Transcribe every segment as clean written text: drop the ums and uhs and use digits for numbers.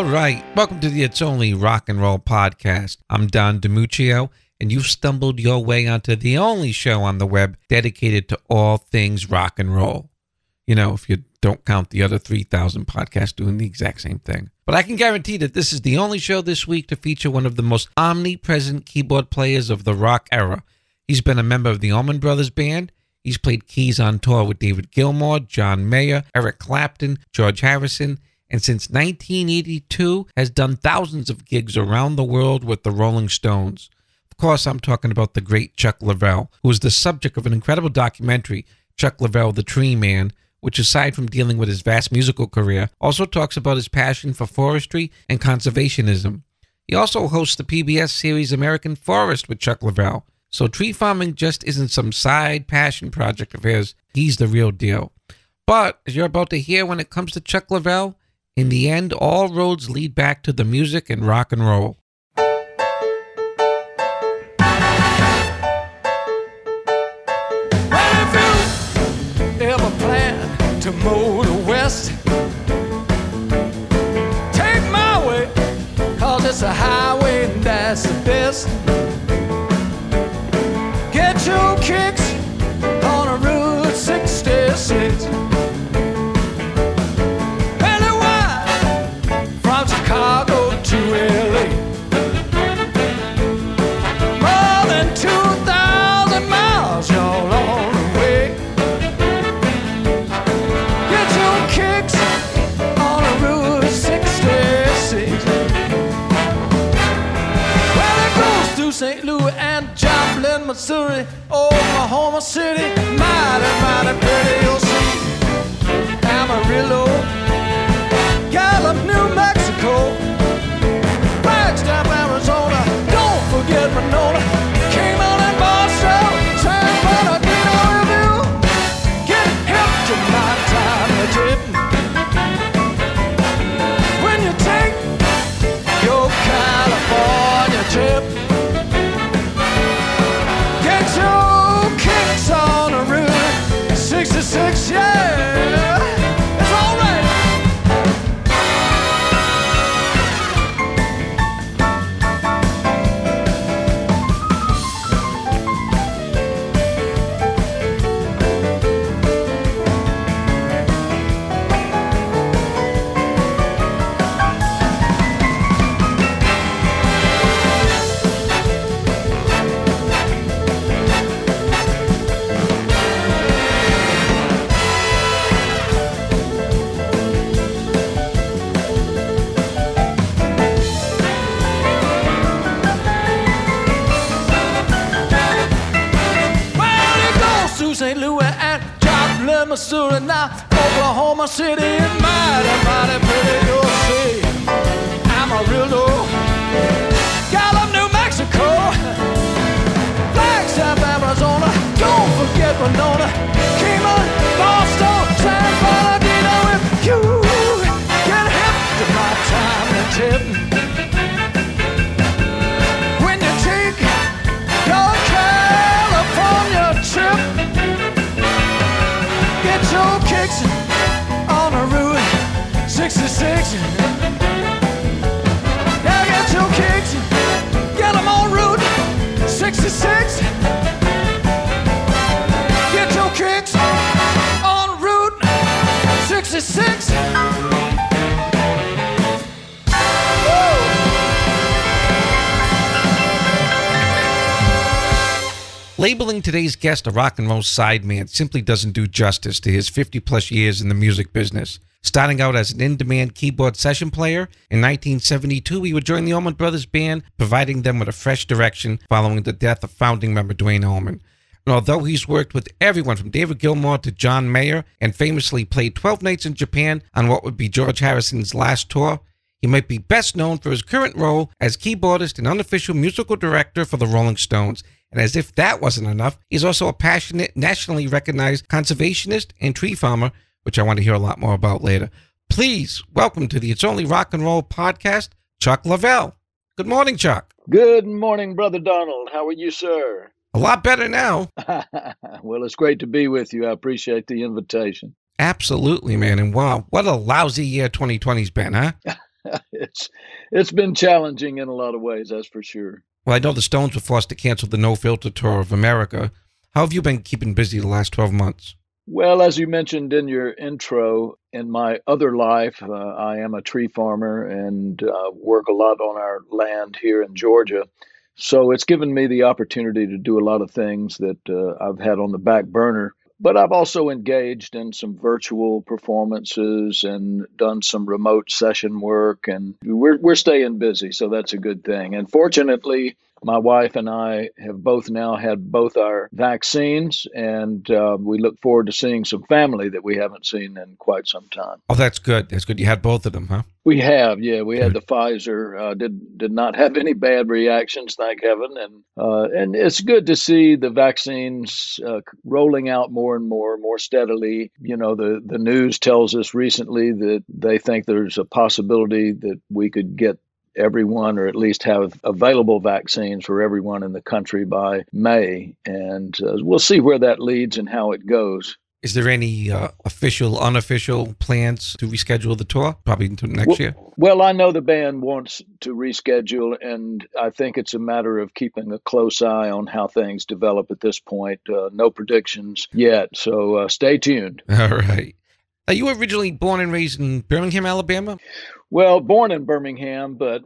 All right, welcome to the It's Only Rock and Roll podcast. I'm Don DiMuccio, and you've stumbled your way onto the only show on the web dedicated to all things rock and roll. You know, if you don't count the other 3,000 podcasts doing the exact same thing. But I can guarantee that this is the only show this week to feature one of the most omnipresent keyboard players of the rock era. He's been a member of the Allman Brothers Band. He's played keys on tour with David Gilmour, John Mayer, Eric Clapton, George Harrison, and since 1982 has done thousands of gigs around the world with the Rolling Stones. Of course, I'm talking about the great Chuck Leavell, who is the subject of an incredible documentary, Chuck Leavell, The Tree Man, which aside from dealing with his vast musical career, also talks about his passion for forestry and conservationism. He also hosts the PBS series American Forest with Chuck Leavell. So tree farming just isn't some side passion project of his. He's the real deal. But as you're about to hear when it comes to Chuck Leavell, in the end, all roads lead back to the music and rock and roll. Well, if you ever plan to move to west, take my way, 'cause it's a highway and that's the best. Get your kicks on a Route 66. St. Louis and Joplin, Missouri, Oklahoma City, mighty, mighty pretty. You'll see Amarillo, Gallup, New Mexico, Flagstaff, Arizona, don't forget Monona, Cayman and Boston, San Bernardino Review, get help to my time legit. When you take your California trip, on a Route 66, yeah, it's all St. Louis and Joplin, Missouri, now Oklahoma City, mighty, mighty pretty, you'll see Amarillo, Gallup, New Mexico, Flagstaff, Arizona, don't forget Winona, Cayman, Boston, San Bernardino, if you get hip to my time and tip, when you take your California trip, get your kicks on a Route 66. Yeah, get your kicks, get them on Route 66. Get your kicks on Route 66. Labeling today's guest a rock and roll sideman simply doesn't do justice to his 50-plus years in the music business. Starting out as an in-demand keyboard session player, in 1972 he would join the Allman Brothers Band, providing them with a fresh direction following the death of founding member Duane Allman. And although he's worked with everyone from David Gilmour to John Mayer and famously played 12 nights in Japan on what would be George Harrison's last tour, he might be best known for his current role as keyboardist and unofficial musical director for the Rolling Stones. And as if that wasn't enough, he's also a passionate, nationally recognized conservationist and tree farmer, which I want to hear a lot more about later. Please welcome to the It's Only Rock and Roll podcast, Chuck Leavell. Good morning, Chuck. Good morning, Brother Donald. How are you, sir? A lot better now. Well, it's great to be with you. I appreciate the invitation. Absolutely, man. And wow, what a lousy year 2020's been, huh? It's been challenging in a lot of ways, that's for sure. Well, I know the Stones were forced to cancel the No Filter Tour of America. How have you been keeping busy the last 12 months? Well, as you mentioned in your intro, in my other life, I am a tree farmer and work a lot on our land here in Georgia. So it's given me the opportunity to do a lot of things that I've had on the back burner. But I've also engaged in some virtual performances and done some remote session work, and we're staying busy, so that's a good thing. And fortunately, my wife and I have both now had both our vaccines, and we look forward to seeing some family that we haven't seen in quite some time. Oh, that's good. That's good. You had both of them, huh? We have, yeah. We had the Pfizer. Did not have any bad reactions, thank heaven. And it's good to see the vaccines rolling out more and more steadily. You know, the news tells us recently that they think there's a possibility that we could get everyone, or at least have available vaccines for everyone in the country by May. And we'll see where that leads and how it goes. Is there any official, unofficial plans to reschedule the tour, probably until next year? Well, I know the band wants to reschedule, and I think it's a matter of keeping a close eye on how things develop at this point. No predictions yet, so stay tuned. All right. Are you originally born and raised in Birmingham, Alabama? Well, born in Birmingham, but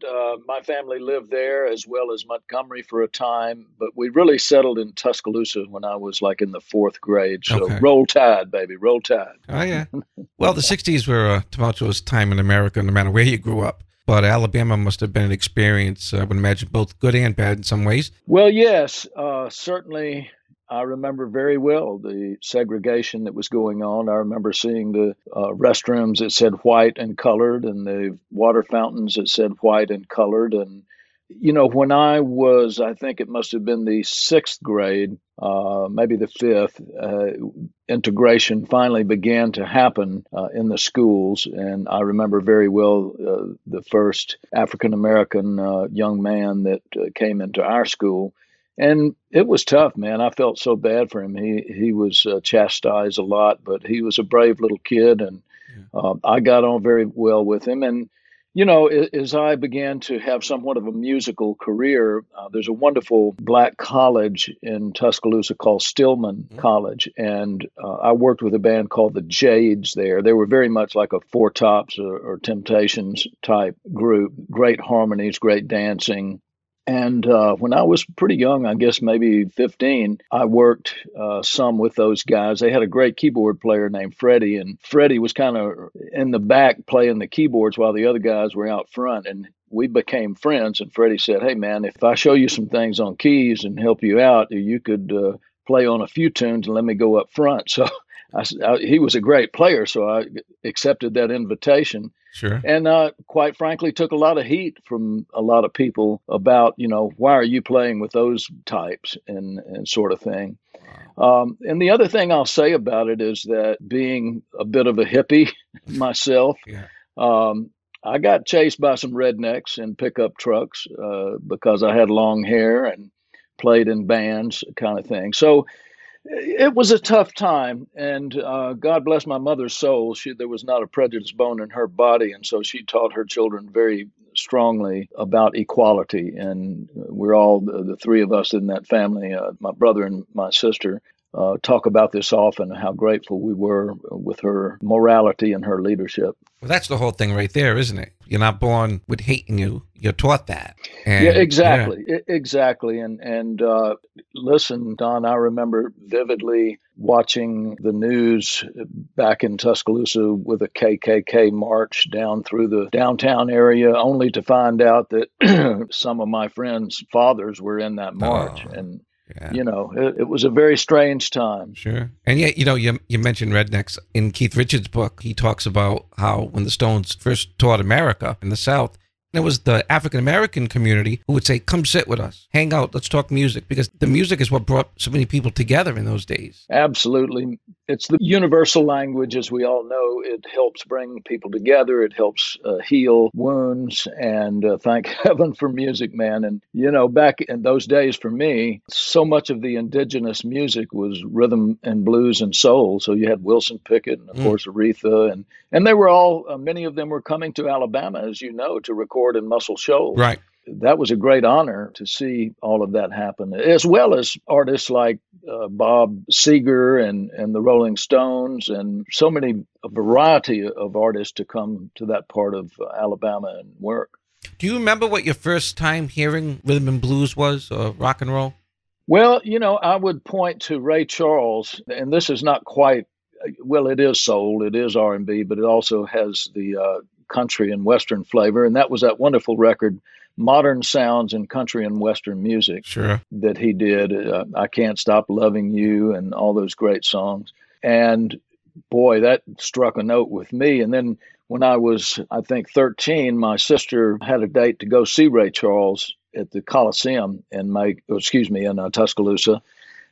my family lived there as well as Montgomery for a time. But we really settled in Tuscaloosa when I was like in the fourth grade. So okay. Roll Tide, baby, roll tide. Oh, yeah. Well, the 60s were a tumultuous time in America, no matter where you grew up. But Alabama must have been an experience, I would imagine, both good and bad in some ways. Well, yes, certainly. I remember very well the segregation that was going on. I remember seeing the restrooms that said white and colored, and the water fountains that said white and colored. And, you know, when I was, I think it must have been the sixth grade, maybe the fifth, integration finally began to happen in the schools. And I remember very well the first African-American young man that came into our school. And it was tough, man. I felt so bad for him. He was chastised a lot, but he was a brave little kid, and I got on very well with him. And, you know, as I began to have somewhat of a musical career, there's a wonderful black college in Tuscaloosa called Stillman College, and I worked with a band called the Jades there. They were very much like a Four Tops or Temptations type group, great harmonies, great dancing. And when I was pretty young, I guess maybe 15, I worked some with those guys. They had a great keyboard player named Freddie, and Freddie was kind of in the back playing the keyboards while the other guys were out front. And we became friends, and Freddie said, "Hey, man, if I show you some things on keys and help you out, you could play on a few tunes and let me go up front." So he was a great player, so I accepted that invitation. Sure. And quite frankly, took a lot of heat from a lot of people about, you know, why are you playing with those types and sort of thing. Wow. And the other thing I'll say about it is that being a bit of a hippie myself, I got chased by some rednecks in pickup trucks because I had long hair and played in bands kind of thing. So it was a tough time, and God bless my mother's soul. There was not a prejudiced bone in her body, and so she taught her children very strongly about equality. And we're all, the three of us in that family, my brother and my sister, talk about this often, how grateful we were with her morality and her leadership. Well, that's the whole thing right there, isn't it? You're not born with hate in you. You're taught that. And, exactly. And listen, Don, I remember vividly watching the news back in Tuscaloosa with a KKK march down through the downtown area, only to find out that some of my friends' fathers were in that march. Yeah. You know, it was a very strange time. Sure. And yet, you know, you mentioned rednecks. In Keith Richards' book, he talks about how when the Stones first toured America in the South, it was the African-American community who would say, "Come sit with us, hang out, let's talk music," because the music is what brought so many people together in those days. Absolutely. It's the universal language, as we all know. It helps bring people together. It helps heal wounds. And thank heaven for music, man. And, you know, back in those days for me, so much of the indigenous music was rhythm and blues and soul. So you had Wilson Pickett and, of course, Aretha. And they were all, many of them were coming to Alabama, as you know, to record in Muscle Shoals. Right. That was a great honor to see all of that happen, as well as artists like Bob Seger and the Rolling Stones and so many, a variety of artists to come to that part of Alabama and work. Do you remember what your first time hearing rhythm and blues was, or rock and roll? Well, you know, I would point to Ray Charles, and this is not quite, well, it is soul, it is R&B, but it also has the country and Western flavor, and that was that wonderful record, Modern Sounds in Country and Western Music, sure, that he did. I Can't Stop Loving You and all those great songs. And boy, that struck a note with me. And then when I was, I think, 13, my sister had a date to go see Ray Charles at the Coliseum in Tuscaloosa.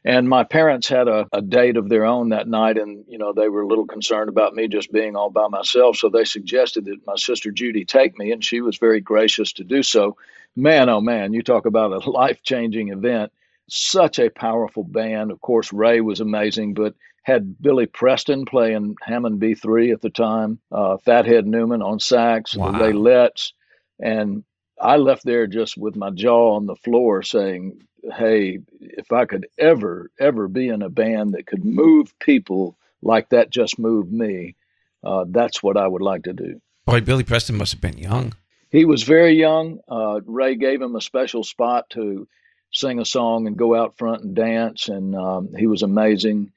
And my parents had a date of their own that night, and, you know, they were a little concerned about me just being all by myself, so they suggested that my sister Judy take me, and she was very gracious to do so. Man, oh man, you talk about a life-changing event. Such a powerful band. Of course, Ray was amazing, but had Billy Preston playing Hammond B3 at the time, Fathead Newman on sax, wow, the Raelettes, and I left there just with my jaw on the floor saying, hey, if I could ever, ever be in a band that could move people like that just moved me, that's what I would like to do. Boy, Billy Preston must have been young. He was very young. Ray gave him a special spot to sing a song and go out front and dance, and he was amazing.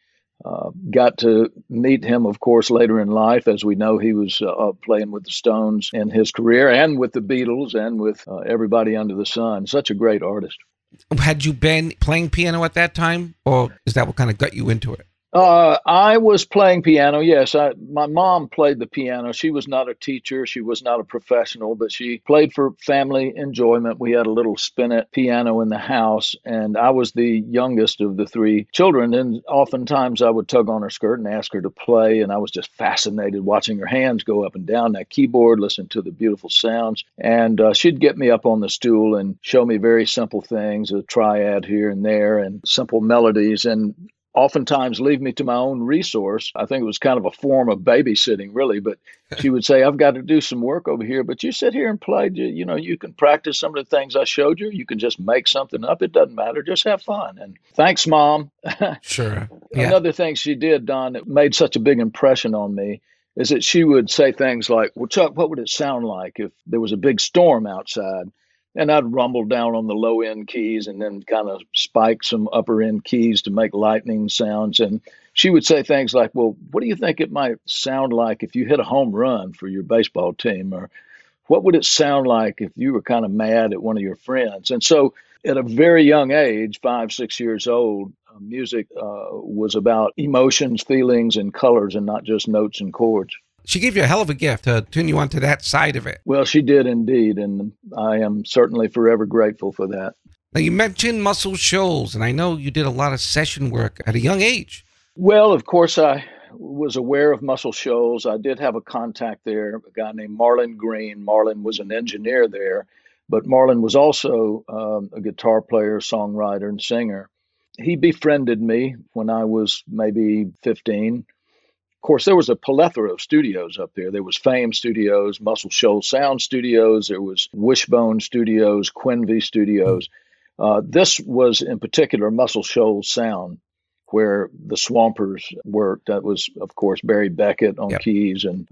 Got to meet him, of course, later in life. As we know, he was playing with the Stones in his career and with the Beatles and with everybody under the sun. Such a great artist. Had you been playing piano at that time, or is that what kind of got you into it? I was playing piano, yes. My mom played the piano. She was not a teacher. She was not a professional, but she played for family enjoyment. We had a little spinet piano in the house, and I was the youngest of the three children, and oftentimes I would tug on her skirt and ask her to play, and I was just fascinated watching her hands go up and down that keyboard, listen to the beautiful sounds, and she'd get me up on the stool and show me very simple things, a triad here and there, and simple melodies, and oftentimes leave me to my own resource. I think it was kind of a form of babysitting, really, but she would say, I've got to do some work over here, but you sit here and play. You know, you can practice some of the things I showed you. You can just make something up. It doesn't matter. Just have fun. And thanks, Mom. Sure. Yeah. Another thing she did, Don, that made such a big impression on me is that she would say things like, well, Chuck, what would it sound like if there was a big storm outside? And I'd rumble down on the low end keys and then kind of spike some upper end keys to make lightning sounds. And she would say things like, well, what do you think it might sound like if you hit a home run for your baseball team? Or what would it sound like if you were kind of mad at one of your friends? And so at a very young age, 5, 6 years old, music was about emotions, feelings, and colors, and not just notes and chords. She gave you a hell of a gift to tune you onto that side of it. Well, she did indeed, and I am certainly forever grateful for that. Now, you mentioned Muscle Shoals, and I know you did a lot of session work at a young age. Well, of course, I was aware of Muscle Shoals. I did have a contact there, a guy named Marlon Green. Marlon was an engineer there, but Marlon was also a guitar player, songwriter, and singer. He befriended me when I was maybe 15. Of course, there was a plethora of studios up there. There was Fame Studios, Muscle Shoals Sound Studios, there was Wishbone Studios, Quinvy Studios. This was, in particular, Muscle Shoals Sound, where the Swampers worked. That was, of course, Barry Beckett on keys, and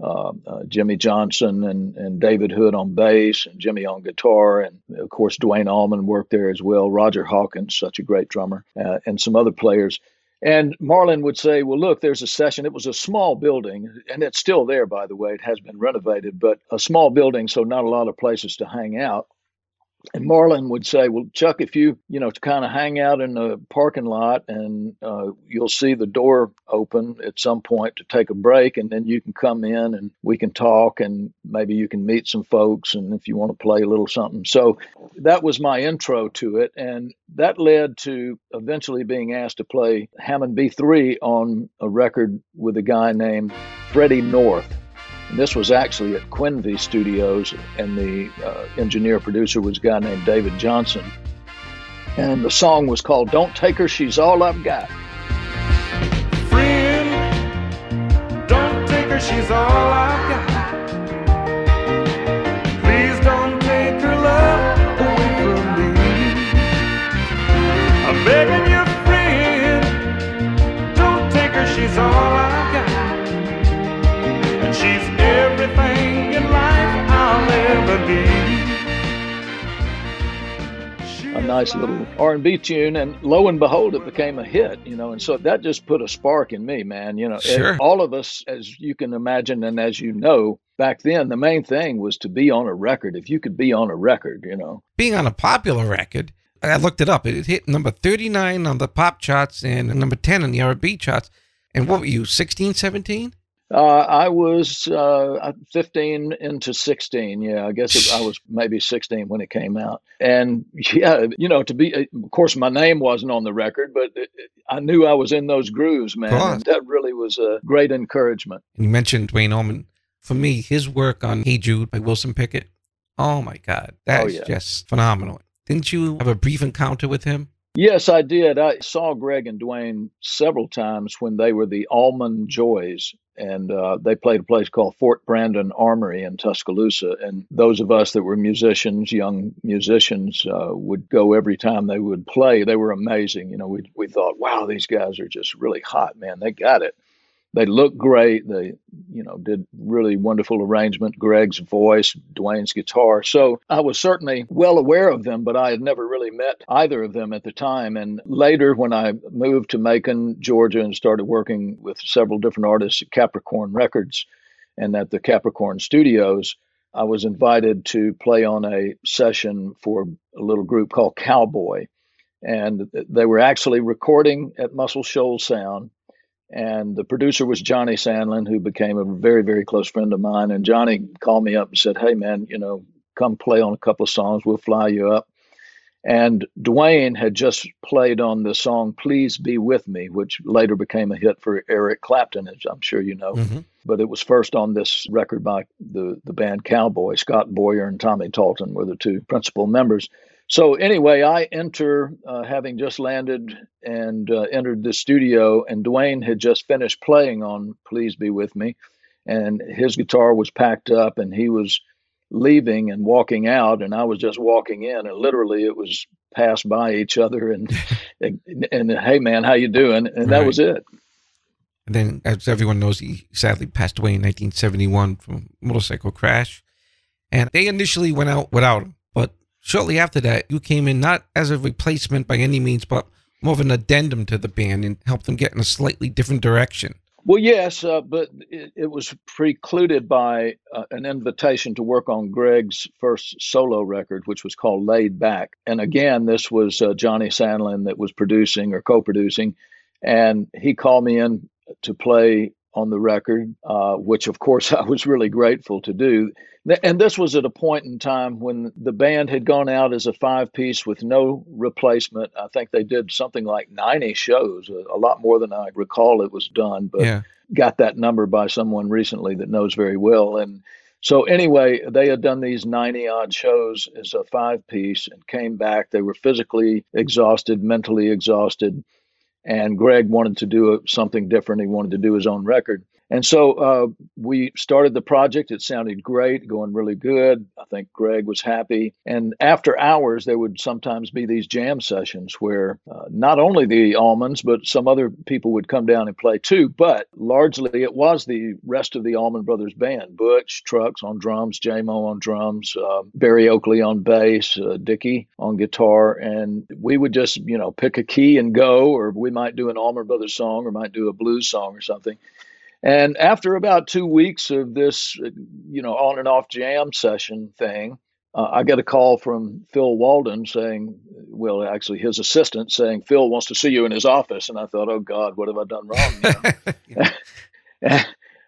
Jimmy Johnson and David Hood on bass, and Jimmy on guitar, and, of course, Duane Allman worked there as well, Roger Hawkins, such a great drummer, and some other players. And Marlon would say, well, look, there's a session. It was a small building, and it's still there, by the way. It has been renovated, but a small building, so not a lot of places to hang out. And Marlon would say, well, Chuck, if you to kind of hang out in the parking lot and you'll see the door open at some point to take a break, and then you can come in and we can talk and maybe you can meet some folks and if you want to play a little something. So that was my intro to it. And that led to eventually being asked to play Hammond B3 on a record with a guy named Freddie North. And this was actually at Quinvy Studios, and the engineer-producer was a guy named David Johnson. And the song was called Don't Take Her, She's All I've Got. Friend, don't take her, she's all I've got. Please don't take her love away from me. I'm begging you, friend, don't take her, she's all I've got. She's everything in life I'll ever be. She's a nice little R&B tune, and lo and behold, it became a hit, and so that just put a spark in me, man, Sure. All of us, as you can imagine and as you know, back then, the main thing was to be on a record. If you could be on a record, Being on a popular record, I looked it up. It hit number 39 on the pop charts and number 10 on the R&B charts. And what were you, 16, 17? I was 15 into 16. Yeah, I guess I was maybe 16 when it came out. And yeah, of course, my name wasn't on the record, but I knew I was in those grooves, man. And that really was a great encouragement. You mentioned Duane Allman. For me, his work on Hey Jude by Wilson Pickett. Oh my God, that's just phenomenal. Didn't you have a brief encounter with him? Yes, I did. I saw Greg and Duane several times when they were the Allman Joys, and they played a place called Fort Brandon Armory in Tuscaloosa. And those of us that were musicians, young musicians, would go every time they would play. They were amazing. We thought, wow, these guys are just really hot, man. They got it. They looked great. They, did really wonderful arrangement, Greg's voice, Duane's guitar. So I was certainly well aware of them, but I had never really met either of them at the time. And later, when I moved to Macon, Georgia, and started working with several different artists at Capricorn Records and at the Capricorn Studios, I was invited to play on a session for a little group called Cowboy. And they were actually recording at Muscle Shoals Sound. And the producer was Johnny Sandlin, who became a very, very close friend of mine. And Johnny called me up and said, hey, man, come play on a couple of songs. We'll fly you up. And Duane had just played on the song Please Be With Me, which later became a hit for Eric Clapton, as I'm sure you know. Mm-hmm. But it was first on this record by the band Cowboy. Scott Boyer and Tommy Talton were the two principal members. So anyway, I enter, having just landed and entered the studio, and Duane had just finished playing on Please Be With Me, and his guitar was packed up, and he was leaving and walking out, and I was just walking in, and literally it was passed by each other, and hey, man, how you doing? And that was it. And then, as everyone knows, he sadly passed away in 1971 from a motorcycle crash, and they initially went out without him. Shortly after that, you came in not as a replacement by any means, but more of an addendum to the band and helped them get in a slightly different direction. Well, yes, but it was precluded by an invitation to work on Greg's first solo record, which was called Laid Back. And again, this was Johnny Sandlin that was producing or co-producing. And he called me in to play on the record, which of course I was really grateful to do. And this was at a point in time when the band had gone out as a 5-piece with no replacement. I think they did something like 90 shows, a lot more than I recall it was done, but got that number by someone recently that knows very well. And so anyway, they had done these 90-odd shows as a 5-piece and came back. They were physically exhausted, mentally exhausted. And Greg wanted to do something different. He wanted to do his own record. And so we started the project. It sounded great, going really good. I think Greg was happy. And after hours, there would sometimes be these jam sessions where not only the Allmans, but some other people would come down and play too. But largely, it was the rest of the Allman Brothers Band. Butch Trucks on drums, Jaimoe on drums, Berry Oakley on bass, Dickey on guitar. And we would just, pick a key and go, or we might do an Allman Brothers song or might do a blues song or something. And after about 2 weeks of this, on and off jam session thing, I got a call from Phil Walden saying, well, actually his assistant saying, Phil wants to see you in his office. And I thought, oh God, what have I done wrong? You know?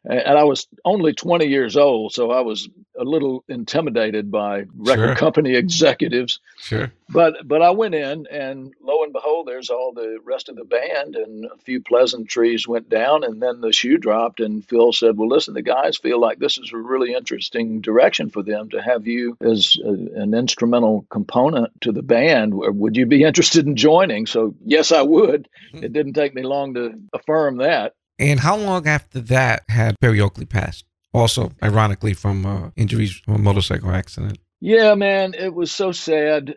And I was only 20 years old, so I was a little intimidated by record company executives. Sure. But I went in, and lo and behold, there's all the rest of the band, and a few pleasantries went down, and then the shoe dropped, and Phil said, well, listen, the guys feel like this is a really interesting direction for them to have you as an instrumental component to the band. Would you be interested in joining? So, yes, I would. It didn't take me long to affirm that. And how long after that had Berry Oakley passed? Also, ironically, from injuries from a motorcycle accident. Yeah, man, it was so sad.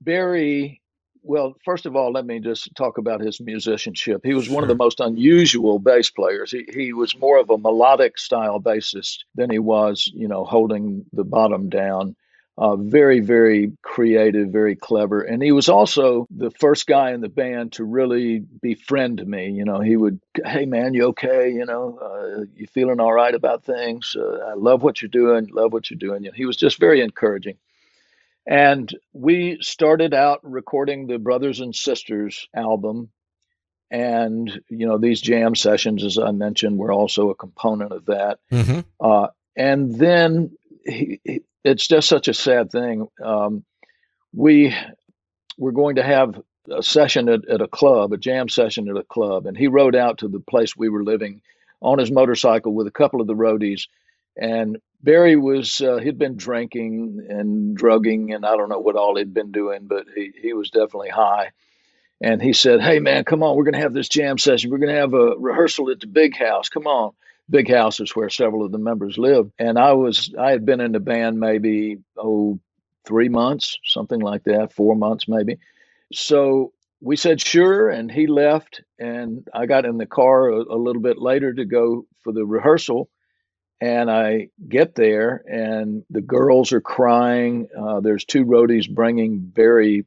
Berry, well, first of all, let me just talk about his musicianship. He was one of the most unusual bass players. He was more of a melodic style bassist than he was, you know, holding the bottom down. Very, very creative, very clever. And he was also the first guy in the band to really befriend me. You know, he would, hey, man, you okay? You know, you feeling all right about things? I love what you're doing. Love what you're doing. You know, he was just very encouraging. And we started out recording the Brothers and Sisters album. And, you know, these jam sessions, as I mentioned, were also a component of that. Mm-hmm. And then it's just such a sad thing. We were going to have a session at a club, a jam session at a club, and he rode out to the place we were living on his motorcycle with a couple of the roadies. And Berry was, he'd been drinking and drugging, and I don't know what all he'd been doing, but he was definitely high. And he said, hey, man, come on, we're going to have this jam session. We're going to have a rehearsal at the Big House. Come on. Big House is where several of the members lived. And I had been in the band maybe, 3 months, something like that, 4 months maybe. So we said, sure. And he left, and I got in the car a little bit later to go for the rehearsal. And I get there, and the girls are crying. There's two roadies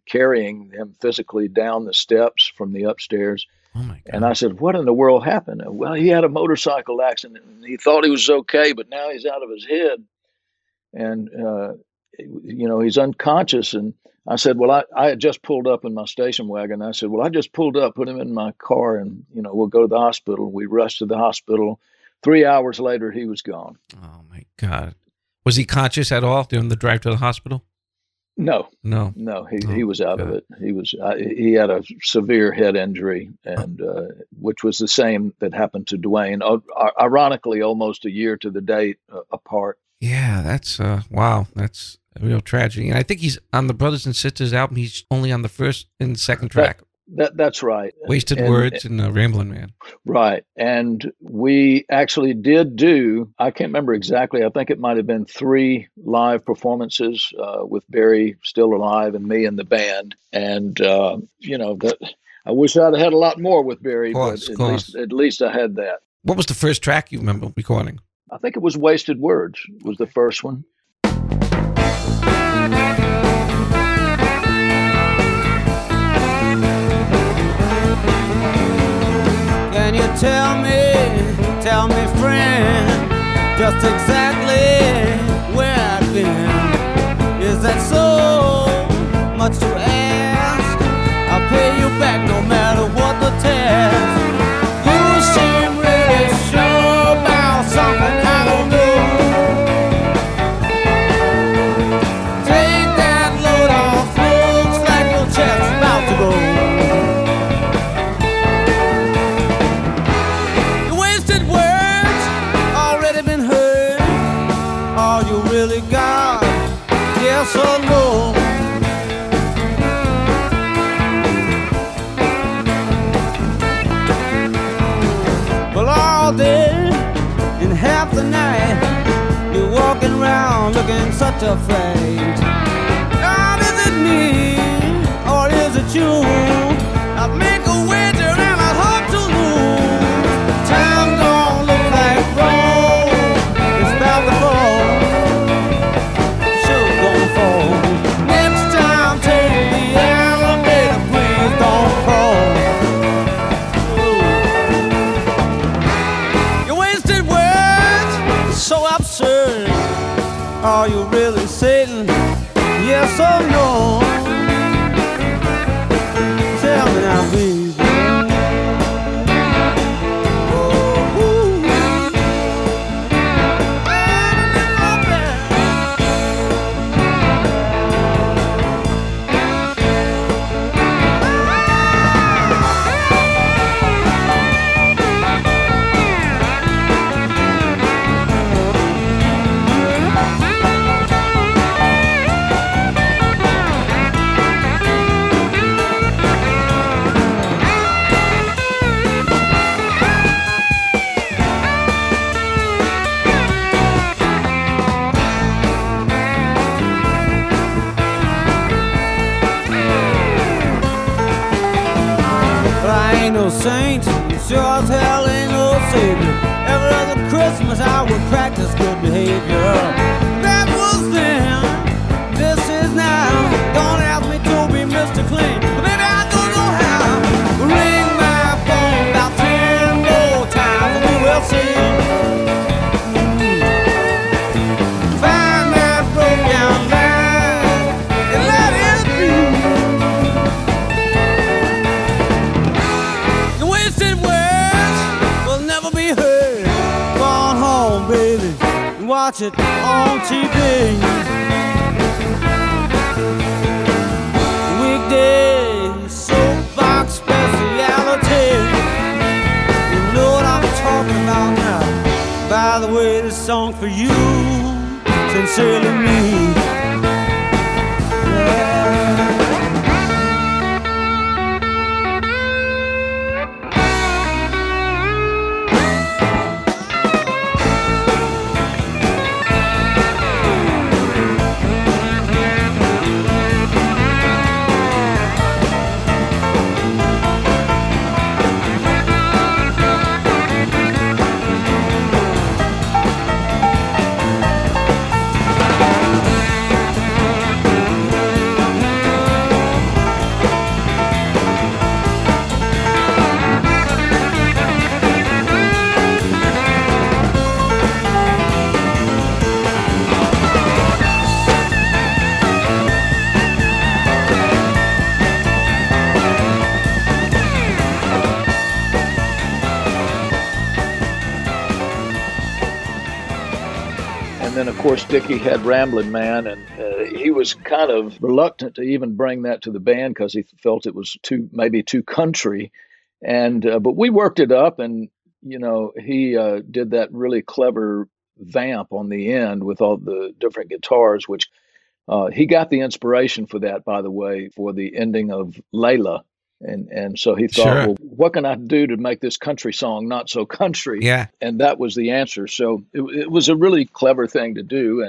carrying him physically down the steps from the upstairs. Oh my God. And I said, what in the world happened? Well, he had a motorcycle accident, and he thought he was okay, but now he's out of his head. And, you know, he's unconscious. And I said, well, I had just pulled up in my station wagon. I said, well, I just pulled up, put him in my car, and, you know, we'll go to the hospital. We rushed to the hospital. 3 hours later, he was gone. Oh, my God. Was he conscious at all during the drive to the hospital? No. He was out of it. He was. He had a severe head injury, and which was the same that happened to Duane. Ironically, almost a year to the date apart. Yeah, that's wow. That's a real tragedy. And I think he's on the Brothers and Sisters album. He's only on the first and second track. That's right. Wasted Words and Ramblin' Man. Right. And we actually did I can't remember exactly, I think it might have been 3 live performances with Berry still alive and me and the band. And, you know, I wish I'd had a lot more with Berry, but at least I had that. What was the first track you remember recording? I think it was Wasted Words was the first one. Can you tell me friend, just exactly where I've been? Is that so much to ask? I'll pay you back no matter what the test. You seem really sure about something I don't know. Take that load off, looks like your chest's about to go. Looking such a fright. God, is it me or is it you? I'd make a wager and I'd hope to lose. Time don't look like gold. It's about to fall. Sure gonna fall. Next time take the elevator, please don't crawl. Ooh. Your wasted words are so absurd. Are you really Satan? Yes or no? Tell me now, baby. Saint, sure as hell ain't no savior. Every other Christmas I would practice good behavior. That was then, this is now. Don't ask me to be Mr. Clean, but maybe I don't know how. Ring my phone about 10 more times and we will see. Find that broken line and let it be. Watch it on TV. Weekday soapbox speciality. You know what I'm talking about now. By the way, this song for you, sincerely me. Of course, Dickey had Ramblin' Man, and he was kind of reluctant to even bring that to the band because he felt it was maybe too country. And but we worked it up, and you know he did that really clever vamp on the end with all the different guitars, which he got the inspiration for that, by the way, for the ending of Layla. And so he thought, sure, well, what can I do to make this country song not so country? Yeah. And that was the answer. So it was a really clever thing to do.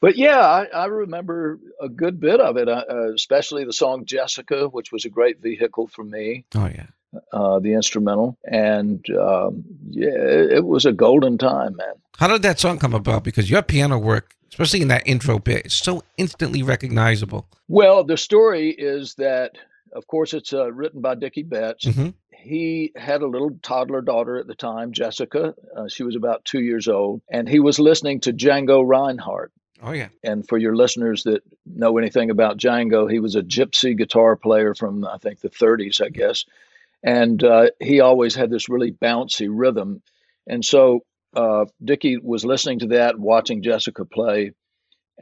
But yeah, I remember a good bit of it, especially the song Jessica, which was a great vehicle for me. Oh, yeah. The instrumental. And yeah, it was a golden time, man. How did that song come about? Because your piano work, especially in that intro bit, is so instantly recognizable. Well, the story is that, of course, it's written by Dickey Betts. Mm-hmm. He had a little toddler daughter at the time, Jessica. She was about 2 years old, and he was listening to Django Reinhardt. Oh, yeah. And for your listeners that know anything about Django, he was a gypsy guitar player from, I think, the 30s, I guess. And he always had this really bouncy rhythm. And so Dickey was listening to that, watching Jessica play.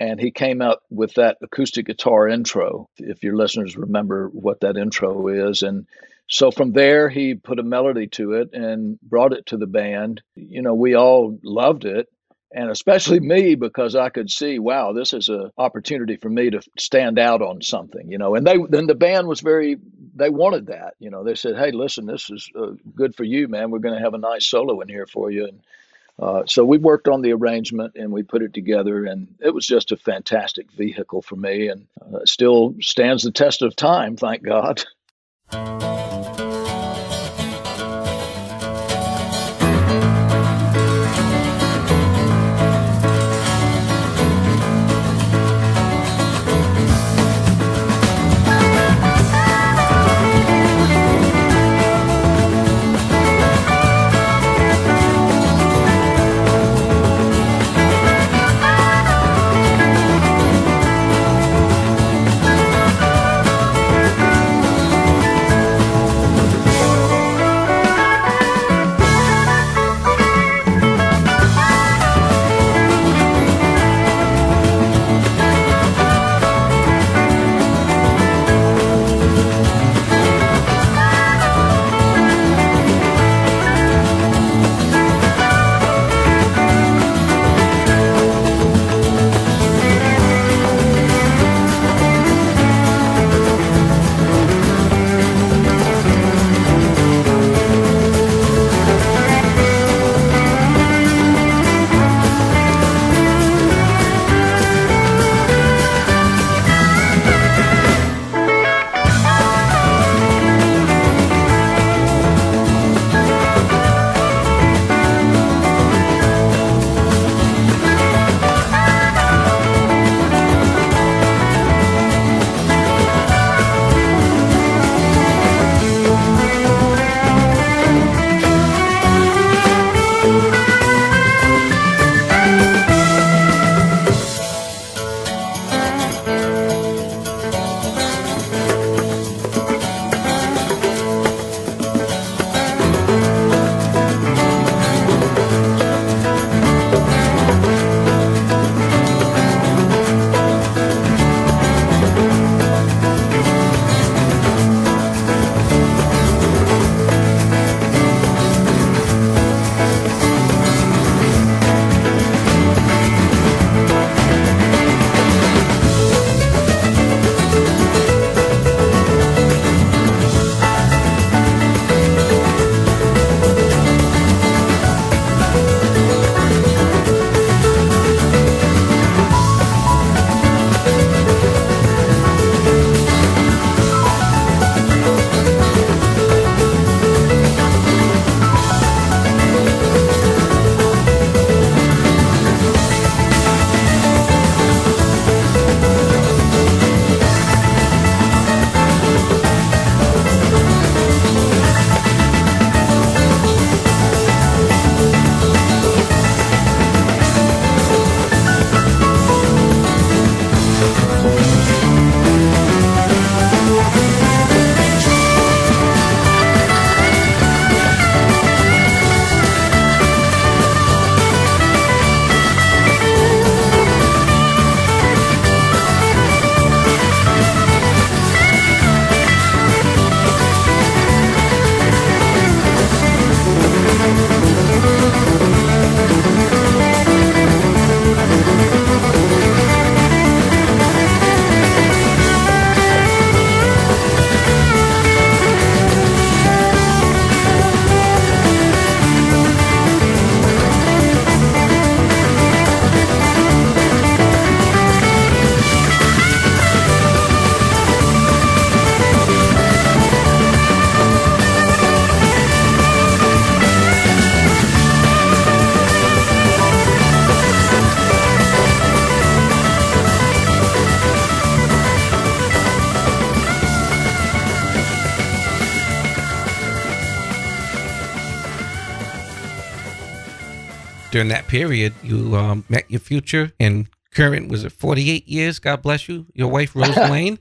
And he came out with that acoustic guitar intro, if your listeners remember what that intro is. And so from there, he put a melody to it and brought it to the band. You know, we all loved it, and especially me, because I could see, wow, this is an opportunity for me to stand out on something, you know. And then the band was they wanted that, you know. They said, hey, listen, this is good for you, man. We're going to have a nice solo in here for you. And so we worked on the arrangement and we put it together, and it was just a fantastic vehicle for me, and still stands the test of time, thank God. during that period, you met your future and current, was it 48 years, God bless you, your wife, Rose Lane?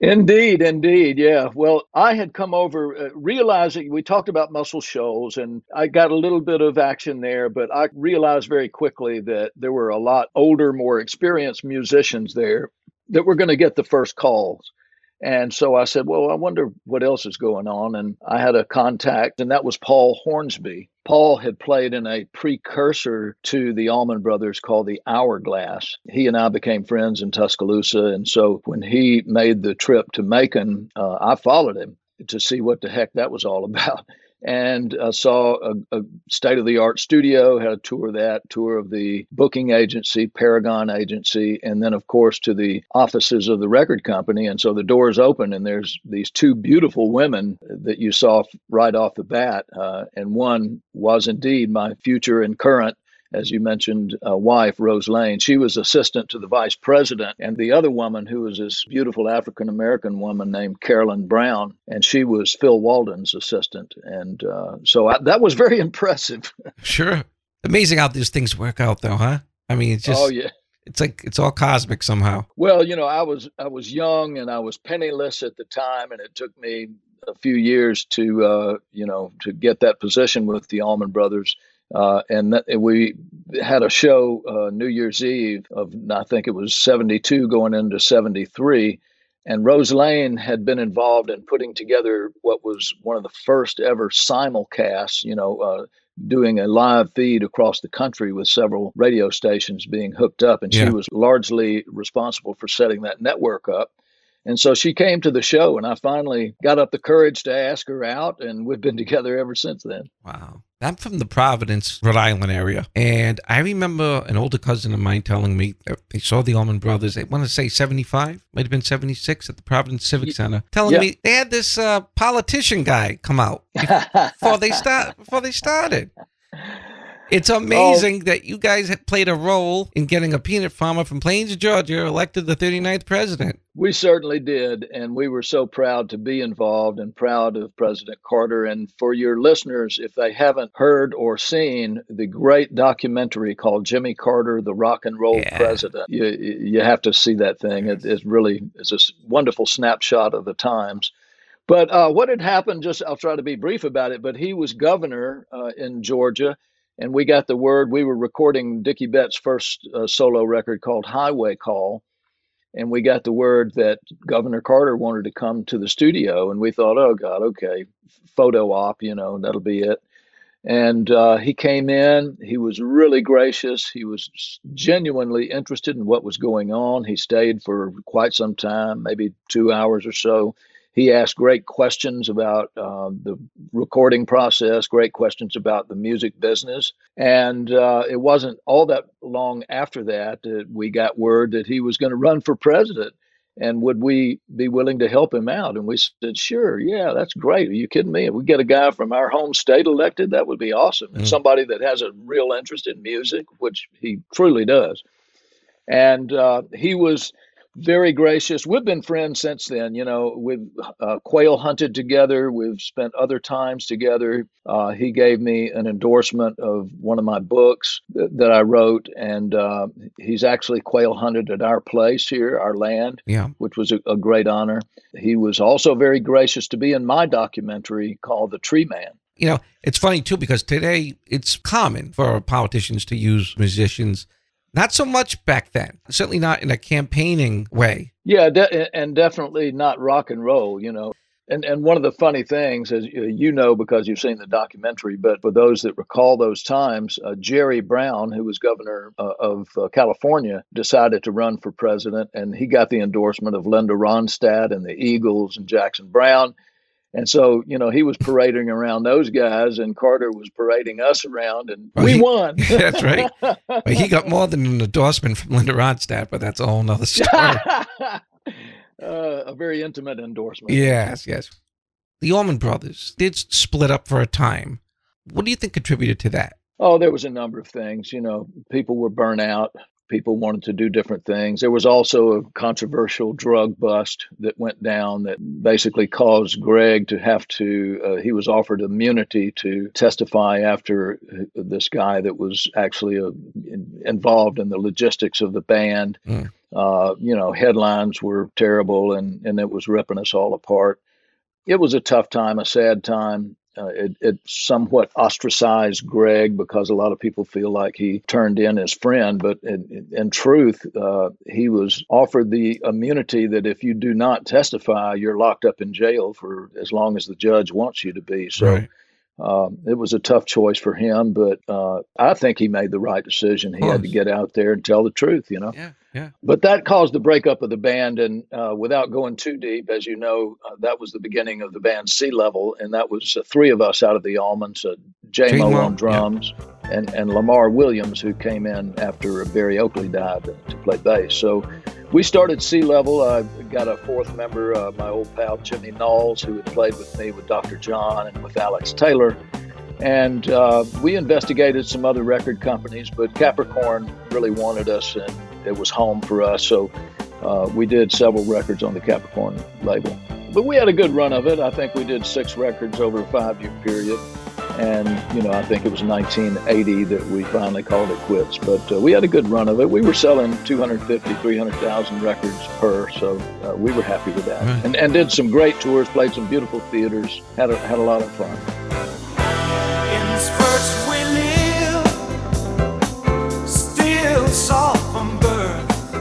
Indeed, indeed, yeah. Well, I had come over realizing, we talked about Muscle Shoals, and I got a little bit of action there, but I realized very quickly that there were a lot older, more experienced musicians there that were going to get the first calls. And so I said, well, I wonder what else is going on. And I had a contact, and that was Paul Hornsby. Paul had played in a precursor to the Allman Brothers called the Hourglass. He and I became friends in Tuscaloosa. And so when he made the trip to Macon, I followed him to see what the heck that was all about. And I saw a state-of-the-art studio, had a tour of that, tour of the booking agency, Paragon Agency, and then, of course, to the offices of the record company. And so the doors open, and there's these two beautiful women that you saw right off the bat. And one was indeed my future and current, as you mentioned, wife, Rose Lane. She was assistant to the vice president. And the other woman, who was this beautiful African-American woman named Carolyn Brown, and she was Phil Walden's assistant. And so that was very impressive. Sure. Amazing how these things work out, though, huh? I mean, it's just... Oh, yeah. It's like it's all cosmic somehow. Well, you know, I was young and I was penniless at the time, and it took me a few years to, you know, to get that position with the Allman Brothers. We had a show New Year's Eve of, I think it was 72 going into 73. And Rose Lane had been involved in putting together what was one of the first ever simulcasts, you know, doing a live feed across the country with several radio stations being hooked up. And yeah, she was largely responsible for setting that network up. And so she came to the show, and I finally got up the courage to ask her out, and we've been together ever since then. Wow. I'm from the Providence, Rhode Island area, and I remember an older cousin of mine telling me that they saw the Allman Brothers, I want to say 75, might have been 76, at the Providence Civic Center, telling me they had this politician guy come out before they started. It's amazing that you guys have played a role in getting a peanut farmer from Plains, Georgia, elected the 39th president. We certainly did, and we were so proud to be involved and proud of President Carter. And for your listeners, if they haven't heard or seen the great documentary called Jimmy Carter, the Rock and Roll President, you have to see that thing. It's a wonderful snapshot of the times. But what had happened, I'll try to be brief about it, but he was governor in Georgia. And we got the word, we were recording Dickey Betts' first solo record called Highway Call. And we got the word that Governor Carter wanted to come to the studio. And we thought, oh, God, okay, photo op, you know, that'll be it. And he came in. He was really gracious. He was genuinely interested in what was going on. He stayed for quite some time, maybe 2 hours or so. He asked great questions about the recording process, great questions about the music business. And it wasn't all that long after that that we got word that he was going to run for president. And would we be willing to help him out? And we said, sure, yeah, that's great. Are you kidding me? If we get a guy from our home state elected, that would be awesome. Mm-hmm. And somebody that has a real interest in music, which he truly does. And he was... very gracious. We've been friends since then. You know, we've quail hunted together. We've spent other times together. He gave me an endorsement of one of my books that I wrote, and he's actually quail hunted at our place here, our land, which was a great honor. He was also very gracious to be in my documentary called The Tree Man. You know, it's funny, too, because today it's common for politicians to use musicians. Not so much back then, certainly not in a campaigning way. Yeah, and definitely not rock and roll, you know. And one of the funny things, as you know, because you've seen the documentary, but for those that recall those times, Jerry Brown, who was governor of California, decided to run for president, and he got the endorsement of Linda Ronstadt and the Eagles and Jackson Browne. And so, you know, he was parading around those guys, and Carter was parading us around, and we won. That's right. Well, he got more than an endorsement from Linda Ronstadt, but that's a whole nother story. A very intimate endorsement. Yes, yes. The Allman Brothers did split up for a time. What do you think contributed to that? Oh, there was a number of things. You know, people were burnt out. People wanted to do different things. There was also a controversial drug bust that went down that basically caused Greg to have to, he was offered immunity to testify after this guy that was actually involved in the logistics of the band. Mm. You know, headlines were terrible and it was ripping us all apart. It was a tough time, a sad time. It somewhat ostracized Greg because a lot of people feel like he turned in his friend. But in truth, he was offered the immunity that if you do not testify, you're locked up in jail for as long as the judge wants you to be. So right. It was a tough choice for him. But I think he made the right decision. He had to get out there and tell the truth, you know. Yeah. Yeah. But that caused the breakup of the band. And without going too deep, as you know, that was the beginning of the band Sea Level. And that was three of us out of the Allman, so Jaimoe on drums and Lamar Williams, who came in after Berry Oakley died to play bass. So we started Sea Level. I got a fourth member, my old pal, Jimmy Knowles, who had played with me with Dr. John and with Alex Taylor. And we investigated some other record companies, but Capricorn really wanted us, and it was home for us. So we did several records on the Capricorn label. But we had a good run of it. I think we did 6 records over a 5-year period. And, you know, I think it was 1980 that we finally called it quits. But we had a good run of it. We were selling 250,000, 300,000 records per, so we were happy with that. Right. And did some great tours, played some beautiful theaters, had a lot of fun. Spurts we live, still soft from birth,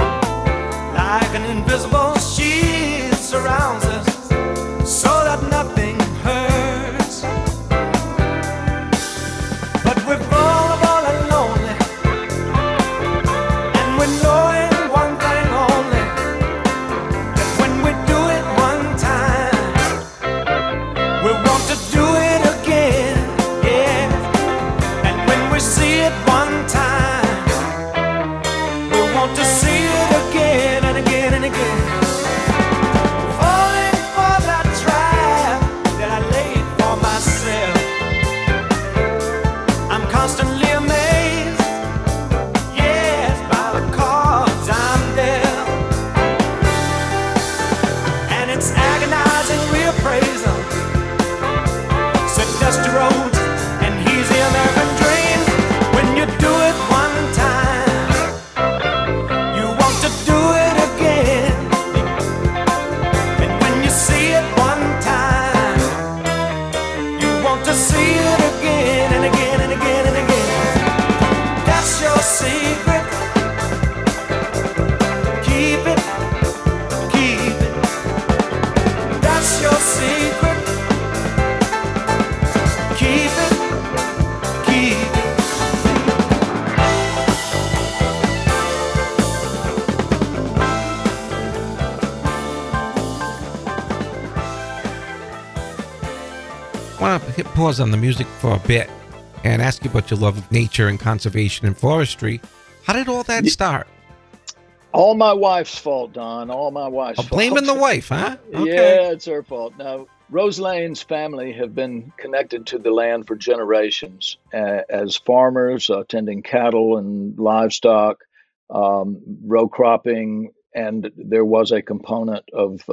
like an invisible shield surrounds us, so that nothing hurts. But we're vulnerable and lonely, and we're knowing one thing only, that when we do it one time, we want to do it again. See it one time, we want to see it again and again and again. Falling for that trap that I laid for myself, I'm constantly amazed, yes, by the cards I'm dealt. And it's agonizing reappraisal, said Dusty Rhodes, and he's the American dream. Hit pause on the music for a bit and ask you about your love of nature and conservation and forestry. How did all that start? All my wife's fault, Don. All my wife's fault. Blaming the wife, huh? Okay. Yeah, it's her fault. Now, Rose Lane's family have been connected to the land for generations as farmers, tending cattle and livestock, row cropping, and there was a component of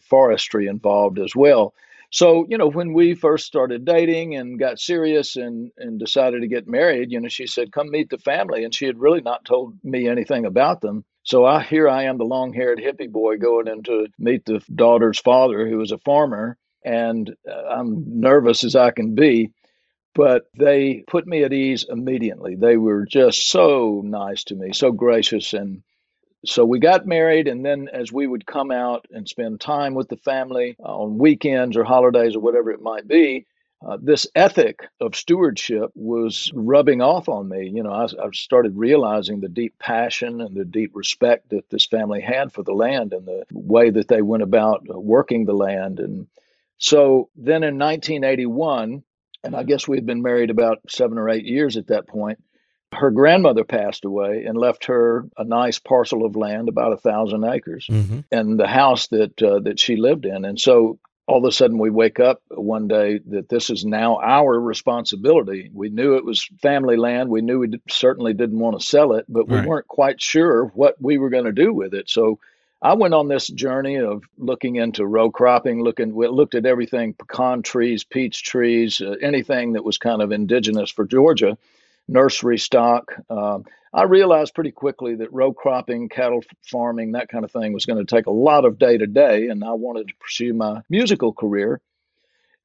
forestry involved as well. So, you know, when we first started dating and got serious and decided to get married, you know, she said, come meet the family. And she had really not told me anything about them. So here I am, the long-haired hippie boy, going in to meet the daughter's father, who was a farmer. And I'm nervous as I can be. But they put me at ease immediately. They were just so nice to me, so gracious. And so we got married, and then as we would come out and spend time with the family on weekends or holidays or whatever it might be, this ethic of stewardship was rubbing off on me. You know, I started realizing the deep passion and the deep respect that this family had for the land and the way that they went about working the land. And so then in 1981, and I guess we'd been married about 7 or 8 years at that point, her grandmother passed away and left her a nice parcel of land, about 1,000 acres, and the house that she lived in. And so all of a sudden we wake up one day that this is now our responsibility. We knew it was family land. We knew we certainly didn't want to sell it, but we weren't quite sure what we were going to do with it. So I went on this journey of looking into row cropping, looked at everything, pecan trees, peach trees, anything that was kind of indigenous for Georgia, nursery stock. I realized pretty quickly that row cropping, cattle farming, that kind of thing was going to take a lot of day to day, and I wanted to pursue my musical career.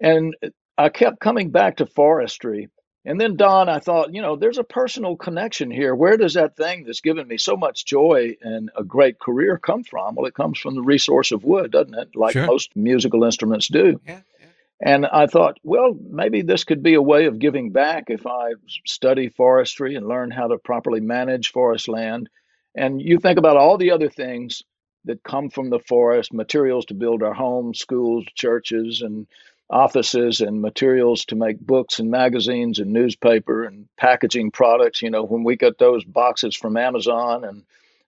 And I kept coming back to forestry. And then, Don, I thought, you know, there's a personal connection here. Where does that thing that's given me so much joy and a great career come from? Well, it comes from the resource of wood, doesn't it? Like most musical instruments do. Yeah, yeah. And I thought, well, maybe this could be a way of giving back if I study forestry and learn how to properly manage forest land. And you think about all the other things that come from the forest, materials to build our homes, schools, churches, and offices, and materials to make books and magazines and newspaper and packaging products. You know, when we got those boxes from Amazon and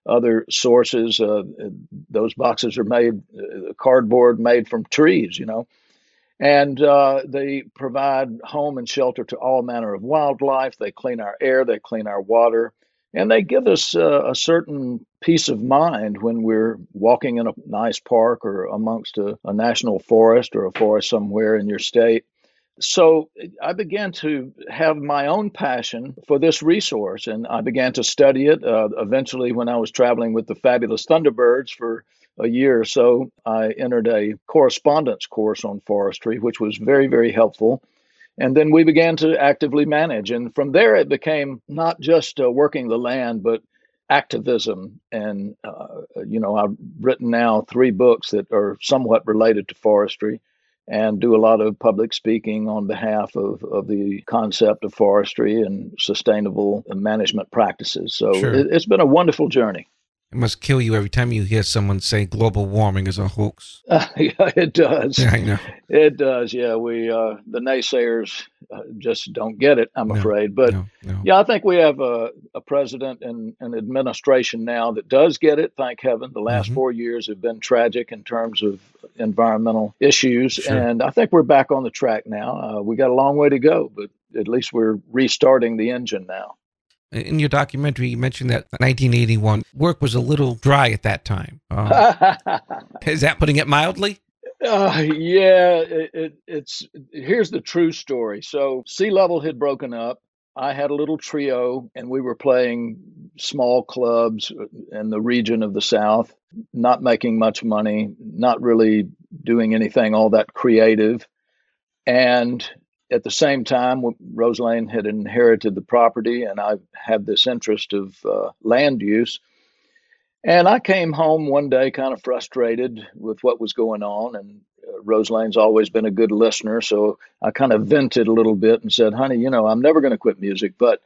other sources, those boxes are made, cardboard made from trees, you know, and they provide home and shelter to all manner of wildlife. They clean our air, they clean our water, and they give us a certain peace of mind when we're walking in a nice park or amongst a national forest or a forest somewhere in your state. So I began to have my own passion for this resource, and I began to study it. Eventually, when I was traveling with the Fabulous Thunderbirds for a year or so, I entered a correspondence course on forestry, which was very, very helpful. And then we began to actively manage. And from there, it became not just working the land, but activism. And, you know, I've written now 3 books that are somewhat related to forestry and do a lot of public speaking on behalf of the concept of forestry and sustainable management practices. So it's been a wonderful journey. It must kill you every time you hear someone say global warming is a hoax. Yeah, it does. Yeah, I know. It does. Yeah, we the naysayers just don't get it, I'm afraid. But yeah, I think we have a president and an administration now that does get it. Thank heaven. The last 4 years have been tragic in terms of environmental issues, and I think we're back on the track now. We got a long way to go, but at least we're restarting the engine now. In your documentary, you mentioned that 1981 work was a little dry at that time. Is that putting it mildly? Yeah, it's here's the true story. So Sea Level had broken up. I had a little trio, and we were playing small clubs in the region of the South, not making much money, not really doing anything all that creative. And at the same time, Rose Lane had inherited the property, and I had this interest of land use. And I came home one day kind of frustrated with what was going on, and Rose Lane's always been a good listener, so I kind of vented a little bit and said, honey, you know, I'm never going to quit music, but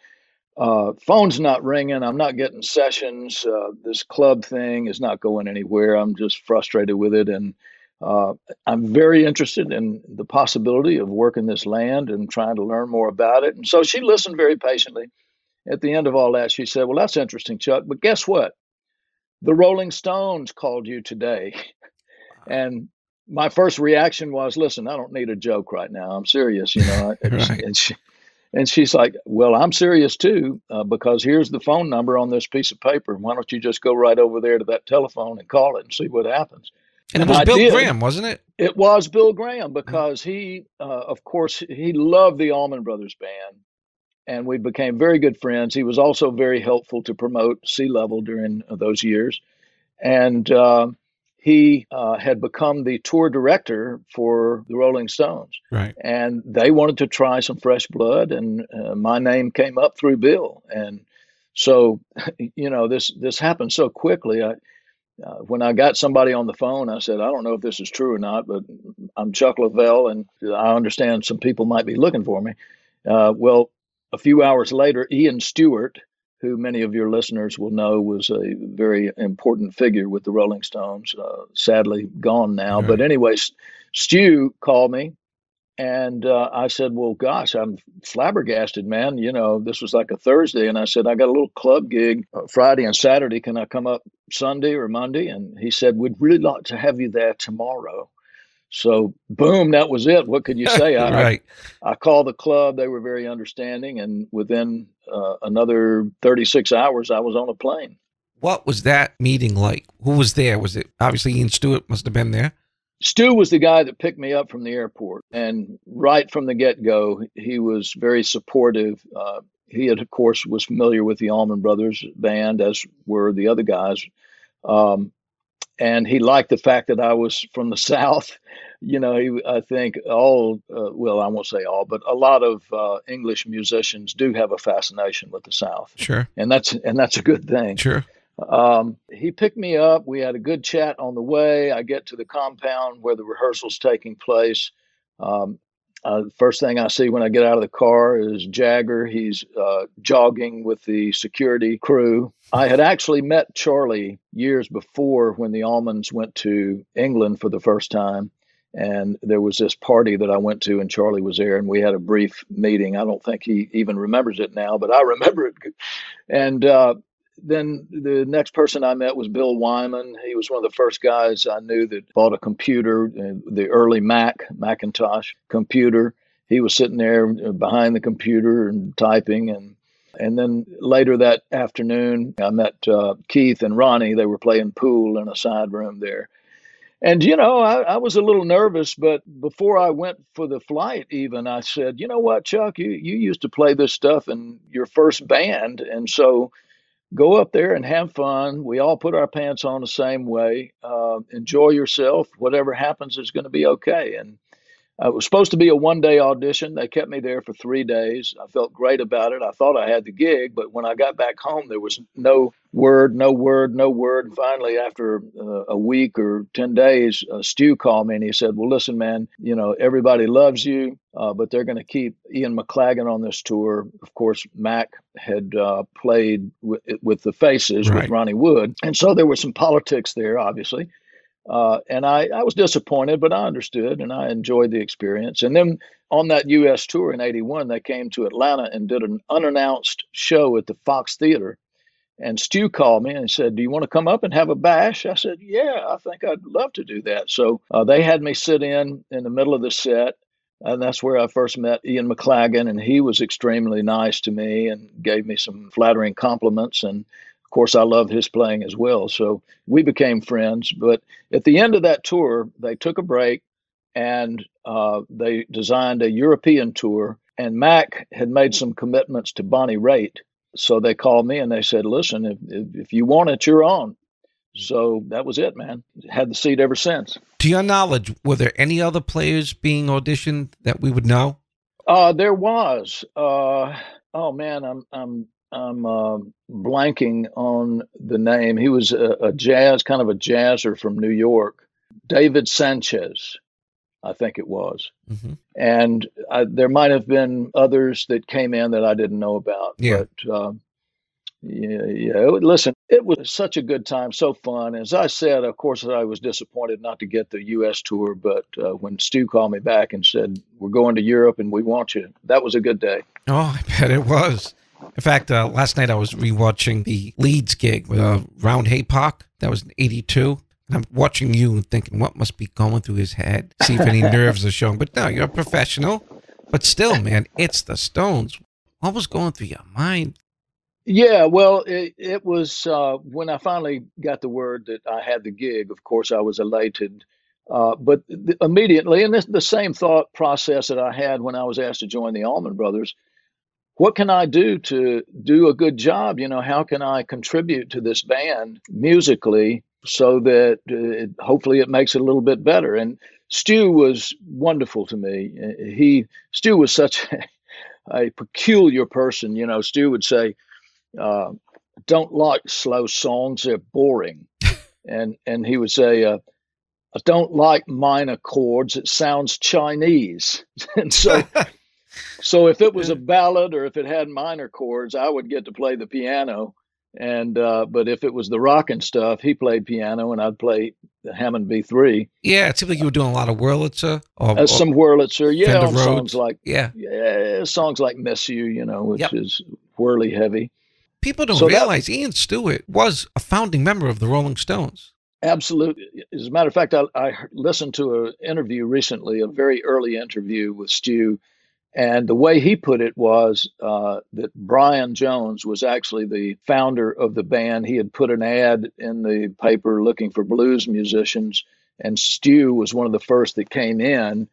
phone's not ringing, I'm not getting sessions, this club thing is not going anywhere, I'm just frustrated with it, and I'm very interested in the possibility of working this land and trying to learn more about it. And so she listened very patiently. At the end of all that, she said, well, that's interesting, Chuck, but guess what? The Rolling Stones called you today. And my first reaction was, listen, I don't need a joke right now. I'm serious, you know. And she's like, well, I'm serious too, because here's the phone number on this piece of paper. Why don't you just go right over there to that telephone and call it and see what happens? And it was Bill Graham, wasn't it? It was Bill Graham, because he, of course, he loved the Allman Brothers Band, and we became very good friends. He was also very helpful to promote Sea Level during those years. And he had become the tour director for the Rolling Stones. Right. And they wanted to try some fresh blood, and my name came up through Bill. And so, you know, this happened so quickly. When I got somebody on the phone, I said, I don't know if this is true or not, but I'm Chuck Leavell, and I understand some people might be looking for me. Well, a few hours later, Ian Stewart, who many of your listeners will know was a very important figure with the Rolling Stones, sadly gone now. But anyway, Stu called me, and I said, well, gosh, I'm flabbergasted, man. You know, this was like a Thursday, and I said, I got a little club gig Friday and Saturday. Can I come up Sunday or Monday? And he said, we'd really like to have you there tomorrow. So boom, that was it. What could you say? Right. I called the club. They were very understanding. And within another 36 hours, I was on a plane. What was that meeting like? Who was there? Was it obviously Ian Stewart must have been there? Stu was the guy that picked me up from the airport. And right from the get-go, he was very supportive. He, had, of course, was familiar with the Allman Brothers Band, as were the other guys. And he liked the fact that I was from the South. You know, I think all, well, I won't say all, but a lot of English musicians do have a fascination with the South. Sure. And that's a good thing. Sure. He picked me up. We had a good chat on the way. I get to the compound where the rehearsal's taking place. First thing I see when I get out of the car is Jagger. He's jogging with the security crew. I had actually met Charlie years before when the Allmans went to England for the first time. And there was this party that I went to and Charlie was there and we had a brief meeting. I don't think he even remembers it now, but I remember it. And, then the next person I met was Bill Wyman. He was one of the first guys I knew that bought a computer, the early Macintosh computer. He was sitting there behind the computer and typing. And then later that afternoon, I met Keith and Ronnie. They were playing pool in a side room there. And, you know, I was a little nervous, but before I went for the flight even, I said, you know what, Chuck, you used to play this stuff in your first band. And so go up there and have fun. We all put our pants on the same way. Enjoy yourself. Whatever happens is going to be okay. And it was supposed to be a one-day audition. They kept me there for 3 days. I felt great about it. I thought I had the gig, but when I got back home, there was no word. And finally, after a week or 10 days, Stu called me and he said, well, listen, man, you know, everybody loves you, but they're going to keep Ian McLagan on this tour. Of course, Mac had played with the Faces, right, with Ronnie Wood. And so there was some politics there, obviously. And I was disappointed, but I understood and I enjoyed the experience. And then on that U.S. tour in 81, they came to Atlanta and did an unannounced show at the Fox Theater. And Stu called me and said, do you want to come up and have a bash? I said, yeah, I think I'd love to do that. So they had me sit in the middle of the set. And that's where I first met Ian McLagan. And he was extremely nice to me and gave me some flattering compliments. And of course, I love his playing as well. So we became friends. But at the end of that tour, they took a break and they designed a European tour. And Mac had made some commitments to Bonnie Raitt. So they called me and they said, listen, if you want it, you're on. So that was it, man. Had the seat ever since. To your knowledge, were there any other players being auditioned that we would know? There was. Oh, man, I'm blanking on the name. He was a jazzer from New York. David Sanchez, I think it was. Mm-hmm. And there might have been others that came in that I didn't know about. Yeah. But, yeah. Listen, it was such a good time, so fun. As I said, of course, I was disappointed not to get the U.S. tour. But when Stu called me back and said, we're going to Europe and we want you, that was a good day. Oh, I bet it was. In fact, last night I was rewatching the Leeds gig with Round Haypock. That was in 82. And I'm watching you and thinking, what must be going through his head? See if any nerves are showing. But no, you're a professional. But still, man, it's the Stones. What was going through your mind? Yeah, well, it was when I finally got the word that I had the gig, of course, I was elated. But immediately, and the same thought process that I had when I was asked to join the Allman Brothers, what can I do to do a good job? You know, how can I contribute to this band musically so that hopefully it makes it a little bit better? And Stu was wonderful to me. Stu was such a peculiar person. You know, Stu would say, don't like slow songs. They're boring. And he would say, I don't like minor chords. It sounds Chinese. And so... So if it was a ballad or if it had minor chords, I would get to play the piano. And but if it was the rock and stuff, he played piano and I'd play the Hammond B3. Yeah, it seemed like you were doing a lot of Wurlitzer. Some Wurlitzer, yeah, on songs like songs like "Miss You," you know, which is whirly heavy. People don't realize Ian Stewart was a founding member of the Rolling Stones. Absolutely. As a matter of fact, I listened to an interview recently, a very early interview with Stu, and the way he put it was that Brian Jones was actually the founder of the band. He had put an ad in the paper looking for blues musicians, and Stu was one of the first that came in.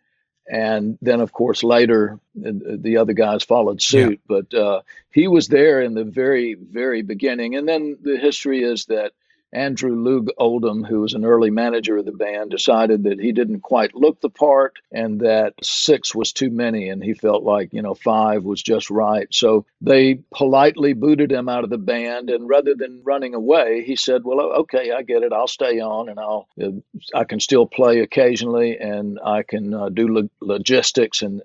And then, of course, later, the other guys followed suit. Yeah. But he was there in the very, very beginning. And then the history is that Andrew Lug Oldham, who was an early manager of the band, decided that he didn't quite look the part and that 6 was too many. And he felt like, 5 was just right. So they politely booted him out of the band. And rather than running away, he said, well, okay, I get it. I'll stay on and I can still play occasionally and I can do logistics and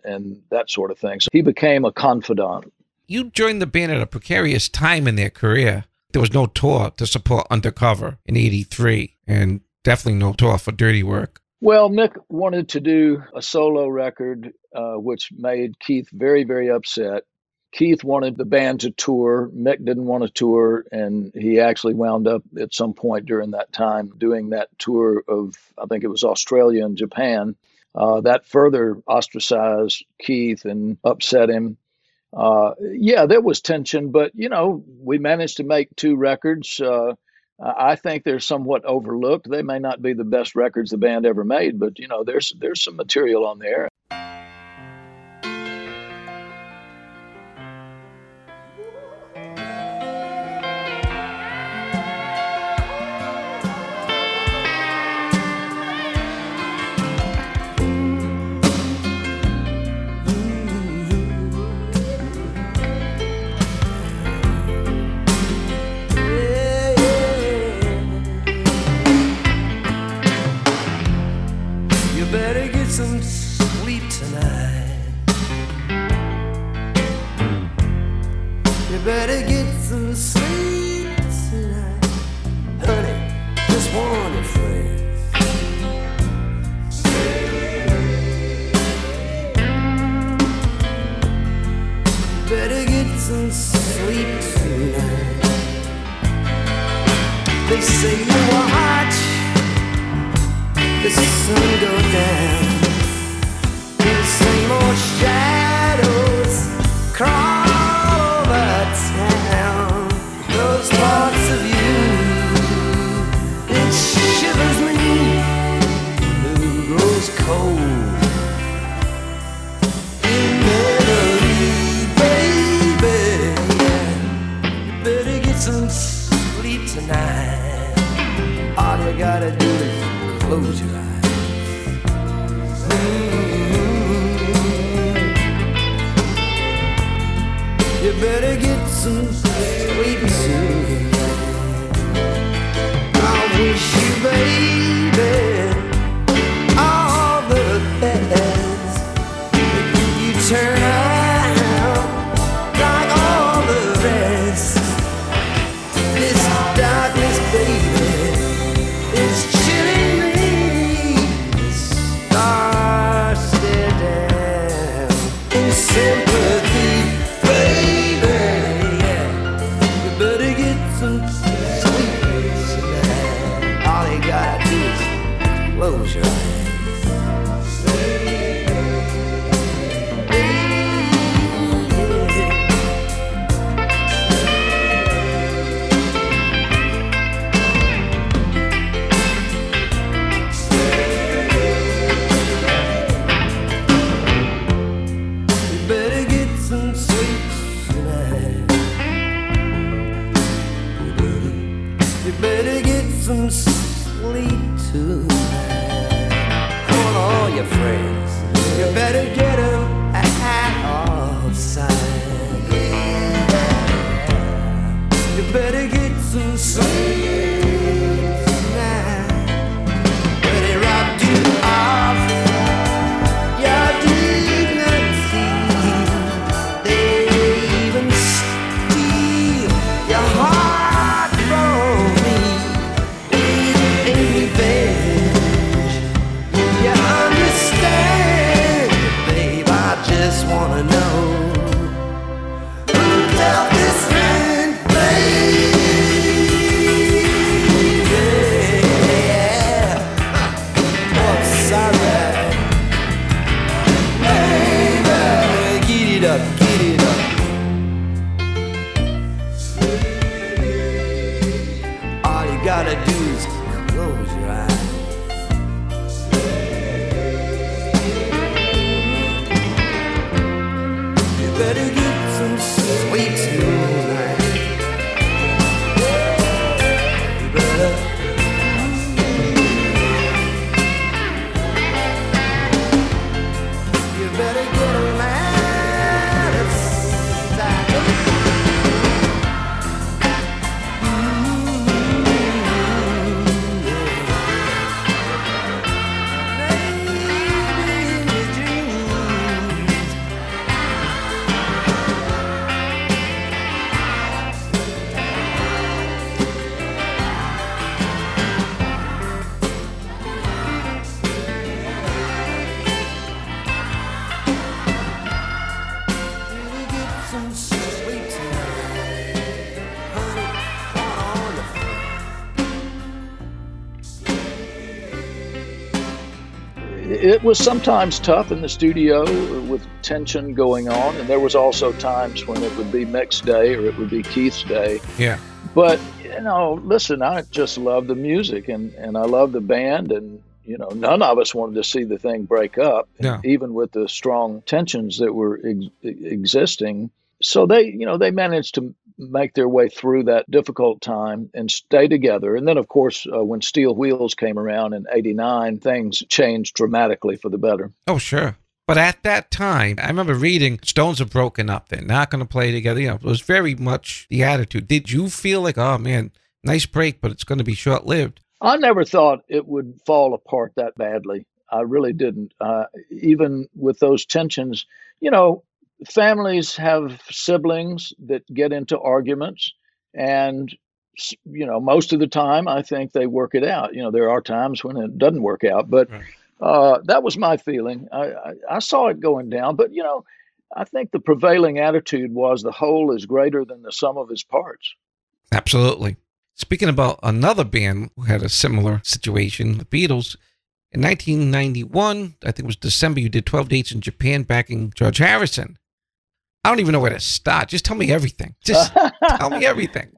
that sort of thing. So he became a confidant. You joined the band at a precarious time in their career. There was no tour to support Undercover in '83, and definitely no tour for Dirty Work. Well, Mick wanted to do a solo record, which made Keith very, very upset. Keith wanted the band to tour. Mick didn't want to tour, and he actually wound up at some point during that time doing that tour of, I think it was Australia and Japan. That further ostracized Keith and upset him. Yeah, there was tension, but, we managed to make 2 records. I think they're somewhat overlooked. They may not be the best records the band ever made, but, there's some material on there. This man, baby. It was sometimes tough in the studio with tension going on, and there was also times when it would be Mick's day or it would be Keith's day. Yeah. But, you know, listen, I just love the music, and I love the band, and, you know, none of us wanted to see the thing break up, no. Even with the strong tensions that were existing. So they managed to make their way through that difficult time and stay together. And then, of course, when Steel Wheels came around in 1989, things changed dramatically for the better. Oh, sure. But at that time, I remember reading Stones are broken up. They're not going to play together. You know, it was very much the attitude. Did you feel like, oh, man, nice break, but it's going to be short-lived? I never thought it would fall apart that badly. I really didn't. Even with those tensions, you know, families have siblings that get into arguments, and, you know, most of the time I think they work it out. You know, there are times when it doesn't work out, but that was my feeling. I saw it going down, but, you know, I think the prevailing attitude was the whole is greater than the sum of its parts. Absolutely. Speaking about another band who had a similar situation, the Beatles, in 1991, I think it was December, you did 12 dates in Japan backing George Harrison. I don't even know where to start. Just tell me everything. Just tell me everything.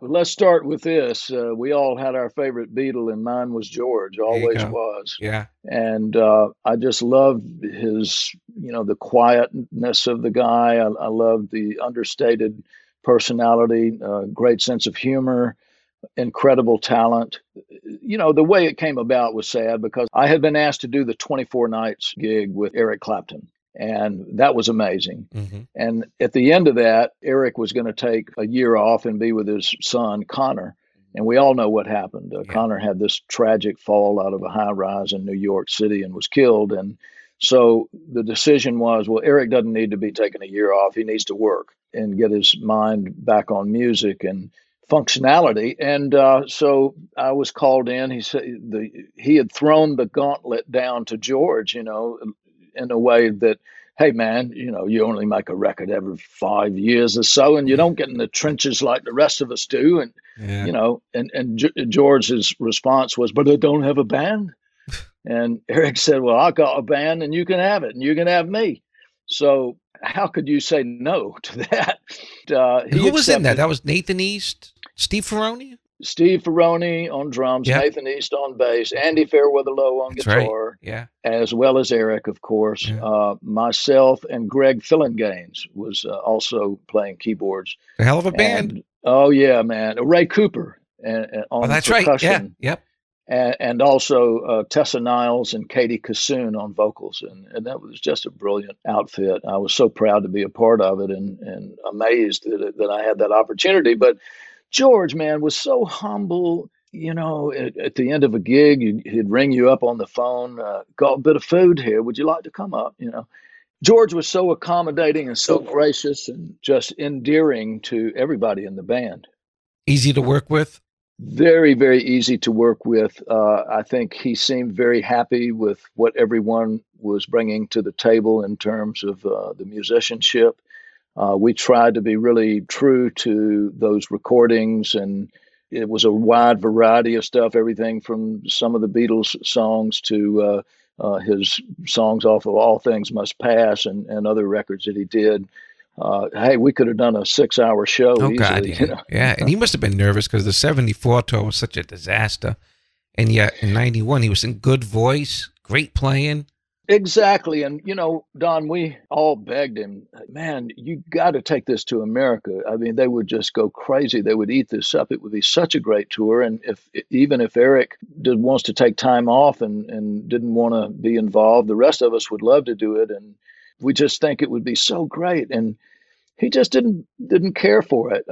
Well, let's start with this. We all had our favorite Beatle, and mine was George, always was. Yeah. And I just loved his, you know, the quietness of the guy. I loved the understated personality, great sense of humor, incredible talent. You know, the way it came about was sad because I had been asked to do the 24 nights gig with Eric Clapton. And that was amazing. Mm-hmm. And at the end of that, Eric was going to take a year off and be with his son, Connor. And we all know what happened. Connor had this tragic fall out of a high rise in New York City and was killed. And so the decision was, well, Eric doesn't need to be taking a year off. He needs to work and get his mind back on music and functionality. And so I was called in. He said he had thrown the gauntlet down to George, you know, in a way that, hey, man, you know, you only make a record every 5 years or so, and you don't get in the trenches like the rest of us do. And, you know, and George's response was, but I don't have a band. And Eric said, well, I got a band and you can have it and you can have me. So how could you say no to that? Who was in that? That was Nathan East? Steve Ferrone? Steve Ferrone on drums, yep. Nathan East on bass, Andy Fairweather-Lowe on guitar, right. As well as Eric, of course. Yeah. Myself and Greg Fillinganes was also playing keyboards. A hell of a band. And, oh, yeah, man. Ray Cooper and on percussion. Right. Yeah. Yep. And also Tessa Niles and Katie Kassoon on vocals. And that was just a brilliant outfit. I was so proud to be a part of it and amazed that I had that opportunity. But George, man, was so humble. You know, at the end of a gig, he'd ring you up on the phone, got a bit of food here. Would you like to come up? You know, George was so accommodating and so gracious and just endearing to everybody in the band. Easy to work with? Very, very easy to work with. I think he seemed very happy with what everyone was bringing to the table in terms of the musicianship. We tried to be really true to those recordings, and it was a wide variety of stuff, everything from some of the Beatles songs to his songs off of All Things Must Pass and other records that he did. Hey, we could have done a 6-hour show. Oh, easily, God, yeah. You know? Yeah, and he must have been nervous because the 1974 tour was such a disaster. And yet in 1991, he was in good voice, great playing. Exactly. And, you know, Don, we all begged him, man, you got to take this to America. I mean, they would just go crazy. They would eat this up. It would be such a great tour. And even if Eric wants to take time off and didn't want to be involved, the rest of us would love to do it. And we just think it would be so great. And he just didn't care for it.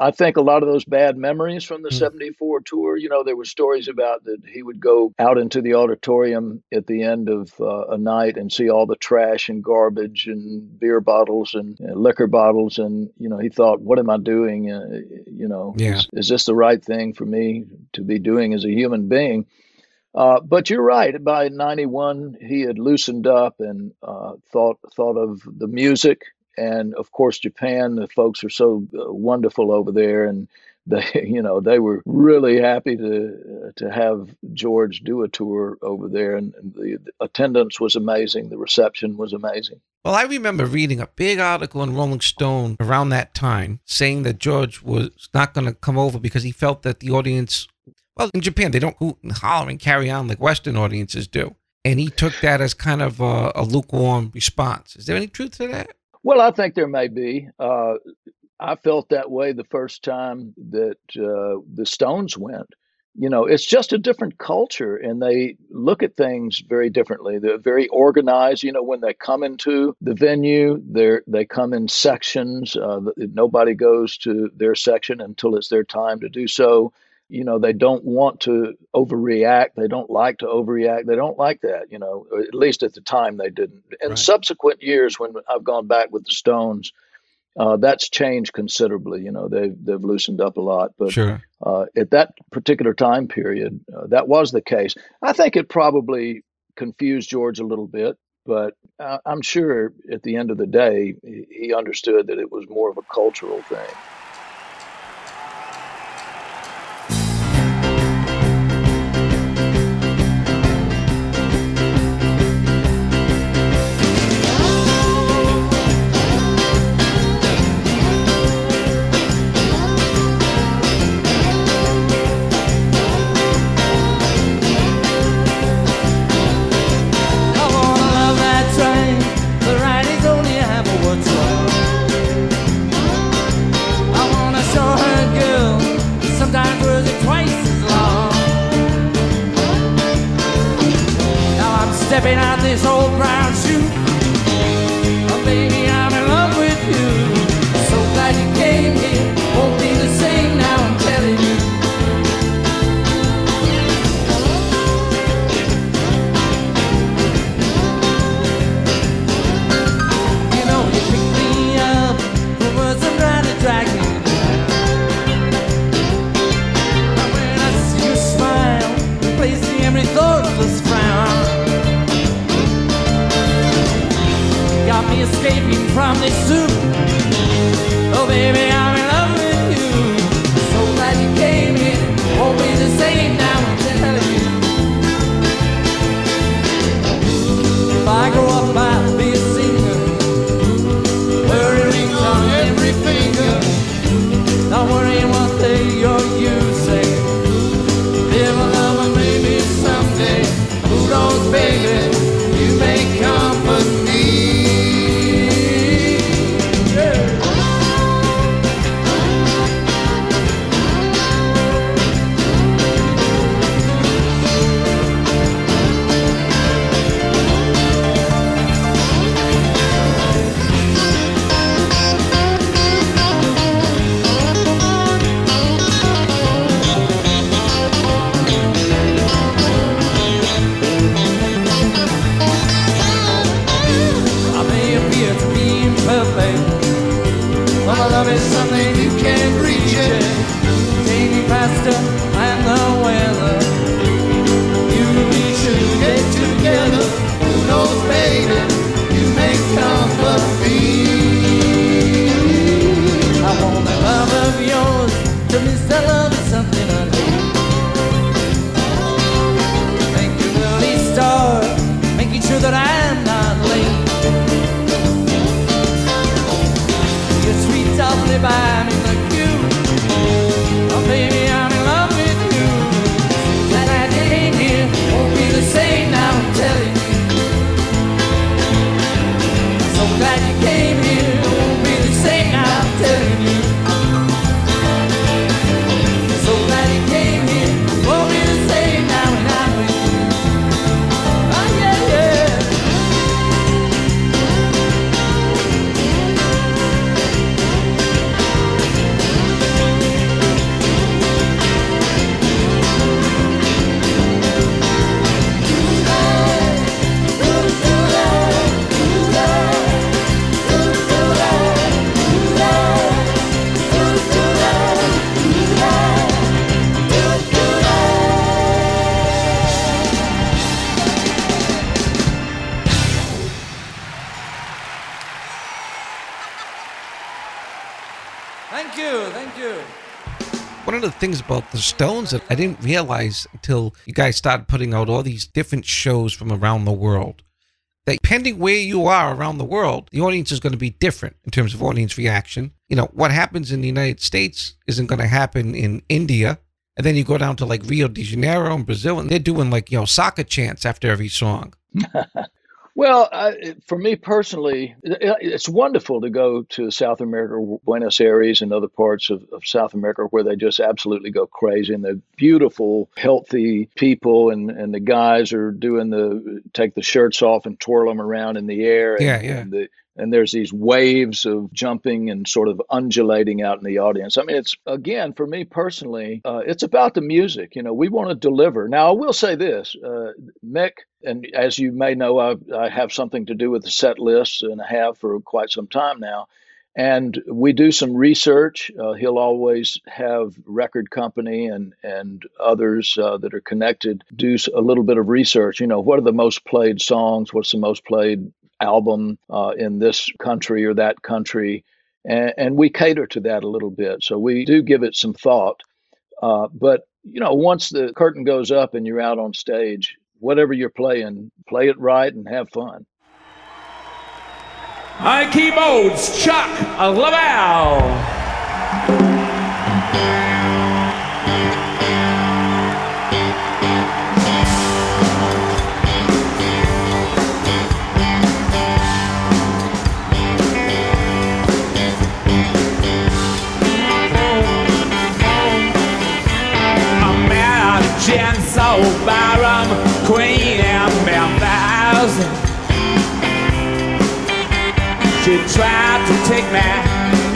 I think a lot of those bad memories from the 74 tour, you know, there were stories about that he would go out into the auditorium at the end of a night and see all the trash and garbage and beer bottles and liquor bottles. And, you know, he thought, what am I doing? Is this the right thing for me to be doing as a human being? But you're right. By 91, he had loosened up and thought of the music. And of course, Japan, the folks are so wonderful over there. And they, you know, they were really happy to have George do a tour over there. And the attendance was amazing. The reception was amazing. Well, I remember reading a big article in Rolling Stone around that time saying that George was not going to come over because he felt that the audience, well, in Japan, they don't hoot and holler and carry on like Western audiences do. And he took that as kind of a lukewarm response. Is there any truth to that? Well, I think there may be. I felt that way the first time that the Stones went. You know, it's just a different culture, and they look at things very differently. They're very organized. You know, when they come into the venue, they come in sections. Nobody goes to their section until it's their time to do so. You know, they don't want to overreact. They don't like to overreact. They don't like that, you know, at least at the time they didn't. And right. Subsequent years when I've gone back with the Stones, that's changed considerably. You know, they've loosened up a lot. But sure. At that particular time period, that was the case. I think it probably confused George a little bit. But I'm sure at the end of the day, he understood that it was more of a cultural thing. Thank you. Thank you. One of the things about the Stones that I didn't realize until you guys started putting out all these different shows from around the world, that depending where you are around the world, the audience is going to be different in terms of audience reaction. You know, what happens in the United States isn't going to happen in India. And then you go down to like Rio de Janeiro and Brazil, and they're doing like, you know, soccer chants after every song. Well, for me personally, it's wonderful to go to South America, Buenos Aires, and other parts of South America where they just absolutely go crazy. And they're beautiful, healthy people, and the guys are doing take the shirts off and twirl them around in the air. And, and there's these waves of jumping and sort of undulating out in the audience. I mean, it's, again, for me personally, it's about the music. You know, we want to deliver. Now, I will say this, Mick, and as you may know, I have something to do with the set lists, and I have for quite some time now. And we do some research. He'll always have record company and others that are connected do a little bit of research. You know, what are the most played songs? What's the most played album in this country or that country, and we cater to that a little bit. So we do give it some thought. But, you know, once the curtain goes up and you're out on stage, whatever you're playing, play it right and have fun. My keyboards, Chuck Leavell. Byron, Queen and Memphis. She tried to take me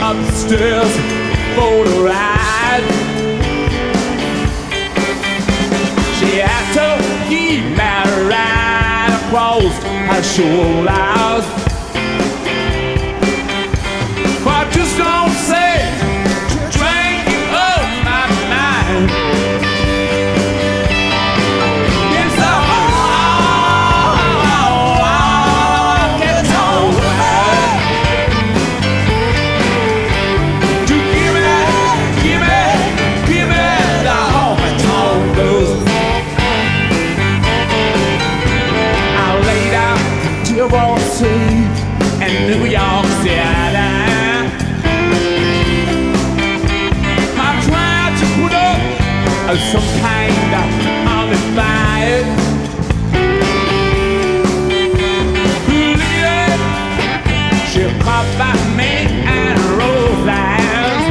upstairs for the ride. She had to keep me right across her shoulders. But just don't say. Some kind of fire. She caught by me and Rose Lane.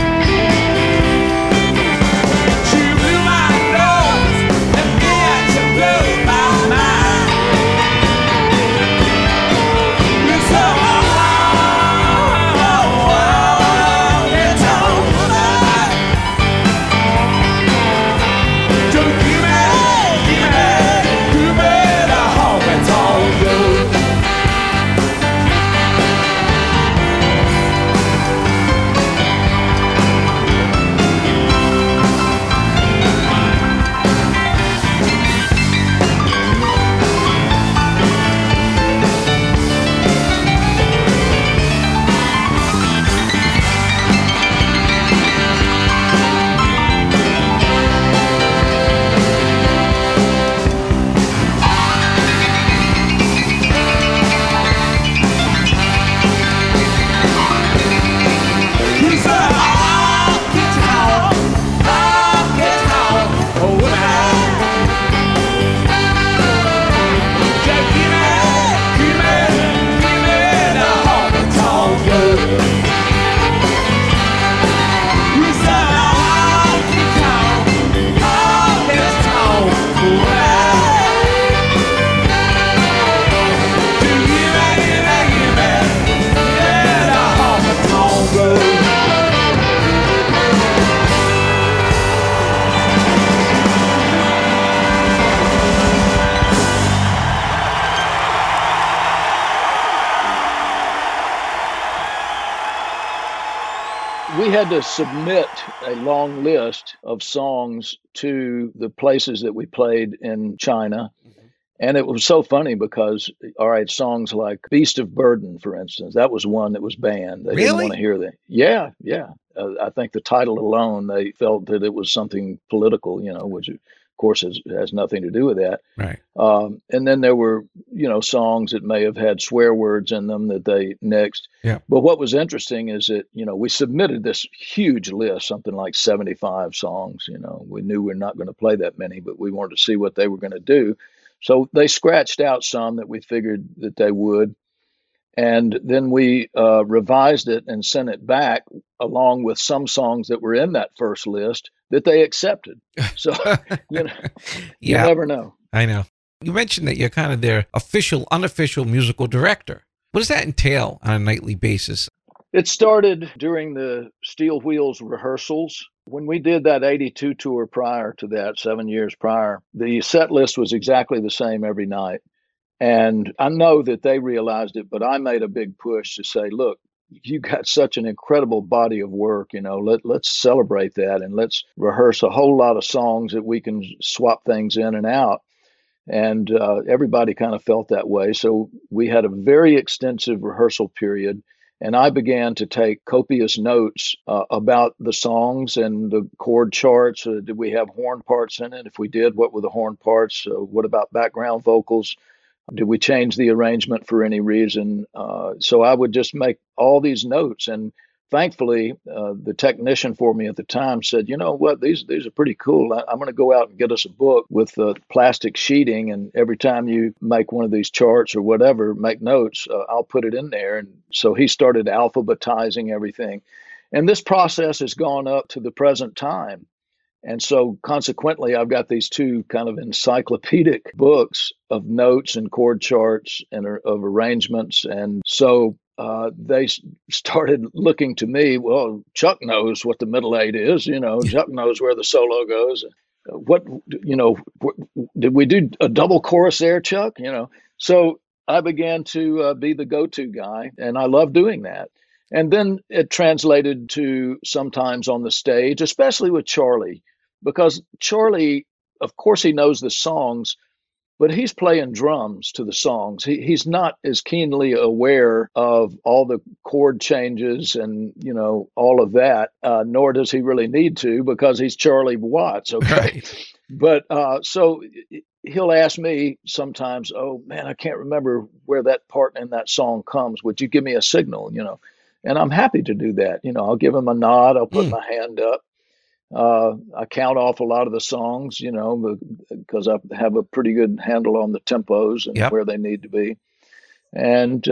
She blew my nose and then she blew my mind. It's all it's over. To submit a long list of songs to the places that we played in China. Mm-hmm. And it was so funny because, all right, songs like Beast of Burden, for instance, that was one that was banned. They didn't want to hear that. Yeah, yeah. I think the title alone, they felt that it was something political, you know, which, of course, has nothing to do with that. Right. And then there were, you know, songs that may have had swear words in them that they nixed. Yeah. But what was interesting is that, you know, we submitted this huge list, something like 75 songs. You know, we knew we're not going to play that many, but we wanted to see what they were going to do. So they scratched out some that we figured that they would. And then we revised it and sent it back along with some songs that were in that first list that they accepted. So, you know, yeah. You never know. I know. You mentioned that you're kind of their official, unofficial musical director. What does that entail on a nightly basis? It started during the Steel Wheels rehearsals. When we did that 82 tour prior to that, 7 years prior, the set list was exactly the same every night. And I know that they realized it, but I made a big push to say, look, you got such an incredible body of work, you know, let's celebrate that and let's rehearse a whole lot of songs that we can swap things in and out. And everybody kind of felt that way. So we had a very extensive rehearsal period. And I began to take copious notes about the songs and the chord charts. Did we have horn parts in it? If we did, what were the horn parts? What about background vocals? Did we change the arrangement for any reason? So I would just make all these notes. And thankfully, the technician for me at the time said, you know what, these are pretty cool. I'm going to go out and get us a book with plastic sheeting. And every time you make one of these charts or whatever, make notes, I'll put it in there. And so he started alphabetizing everything. And this process has gone up to the present time. And so consequently, I've got these two kind of encyclopedic books of notes and chord charts and of arrangements. And so they started looking to me, well, Chuck knows what the middle eight is, you know, Chuck knows where the solo goes. What, you know, did we do a double chorus there, Chuck? You know, so I began to be the go-to guy, and I love doing that. And then it translated to sometimes on the stage, especially with Charlie, because Charlie, of course, he knows the songs, but he's playing drums to the songs. He's not as keenly aware of all the chord changes and, you know, all of that, nor does he really need to because he's Charlie Watts, okay? Right. But so he'll ask me sometimes, oh, man, I can't remember where that part in that song comes. Would you give me a signal, you know? And I'm happy to do that. You know, I'll give him a nod. I'll put my hand up. I count off a lot of the songs, you know, because I have a pretty good handle on the tempos and where they need to be. And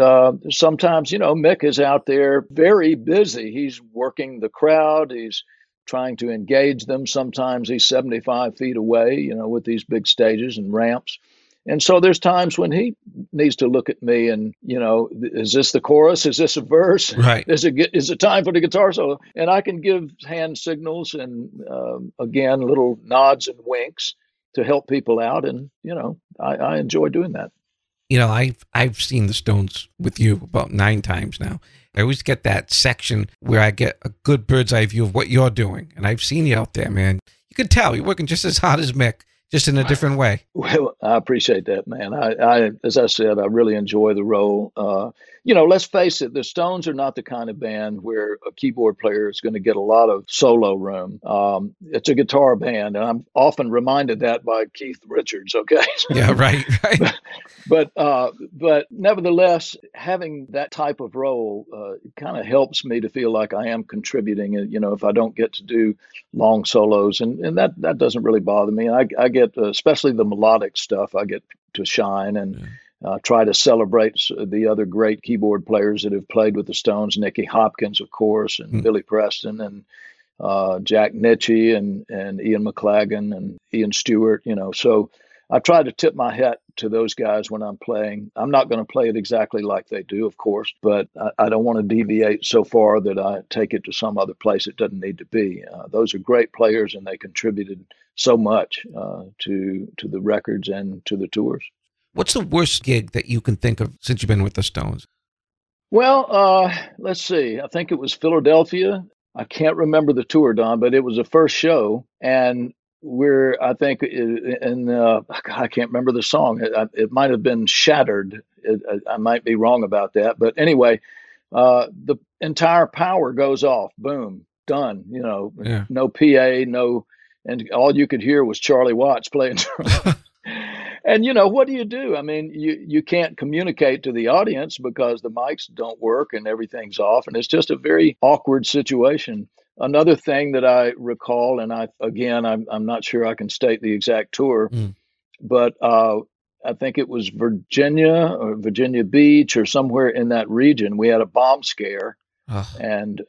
sometimes, you know, Mick is out there very busy. He's working the crowd. He's trying to engage them. Sometimes he's 75 feet away, you know, with these big stages and ramps. And so there's times when he needs to look at me and, you know, is this the chorus? Is this a verse? Right. Is it time for the guitar solo? And I can give hand signals and, again, little nods and winks to help people out. And, you know, I enjoy doing that. You know, I've seen the Stones with you about 9 times now. I always get that section where I get a good bird's eye view of what you're doing. And I've seen you out there, man. You can tell you're working just as hard as Mick. Just in a different way. Well, I appreciate that, man. I as I said, I really enjoy the role. You know, let's face it, the Stones are not the kind of band where a keyboard player is going to get a lot of solo room. It's a guitar band, and I'm often reminded that by Keith Richards, okay? Yeah, right. But nevertheless, having that type of role kind of helps me to feel like I am contributing, you know, if I don't get to do long solos. And that doesn't really bother me. I get, especially the melodic stuff, I get to shine and try to celebrate the other great keyboard players that have played with the Stones, Nicky Hopkins, of course, and Billy Preston and Jack Nicci and Ian McLagan and Ian Stewart, you know. So I try to tip my hat to those guys when I'm playing. I'm not going to play it exactly like they do, of course, but I don't want to deviate so far that I take it to some other place it doesn't need to be. Those are great players, and they contributed so much to the records and to the tours. What's the worst gig that you can think of since you've been with the Stones? Well, let's see. I think it was Philadelphia. I can't remember the tour, Don, but it was the first show, and where I think, and I can't remember the song. It might have been Shattered. I might be wrong about that. But anyway, the entire power goes off. Boom, done. You know, yeah. No PA, no, and all you could hear was Charlie Watts playing drums. And, you know, what do you do? I mean, you can't communicate to the audience because the mics don't work and everything's off. And it's just a very awkward situation. Another thing that I recall, and I'm not sure I can state the exact tour, but I think it was Virginia or Virginia Beach or somewhere in that region. We had a bomb scare. And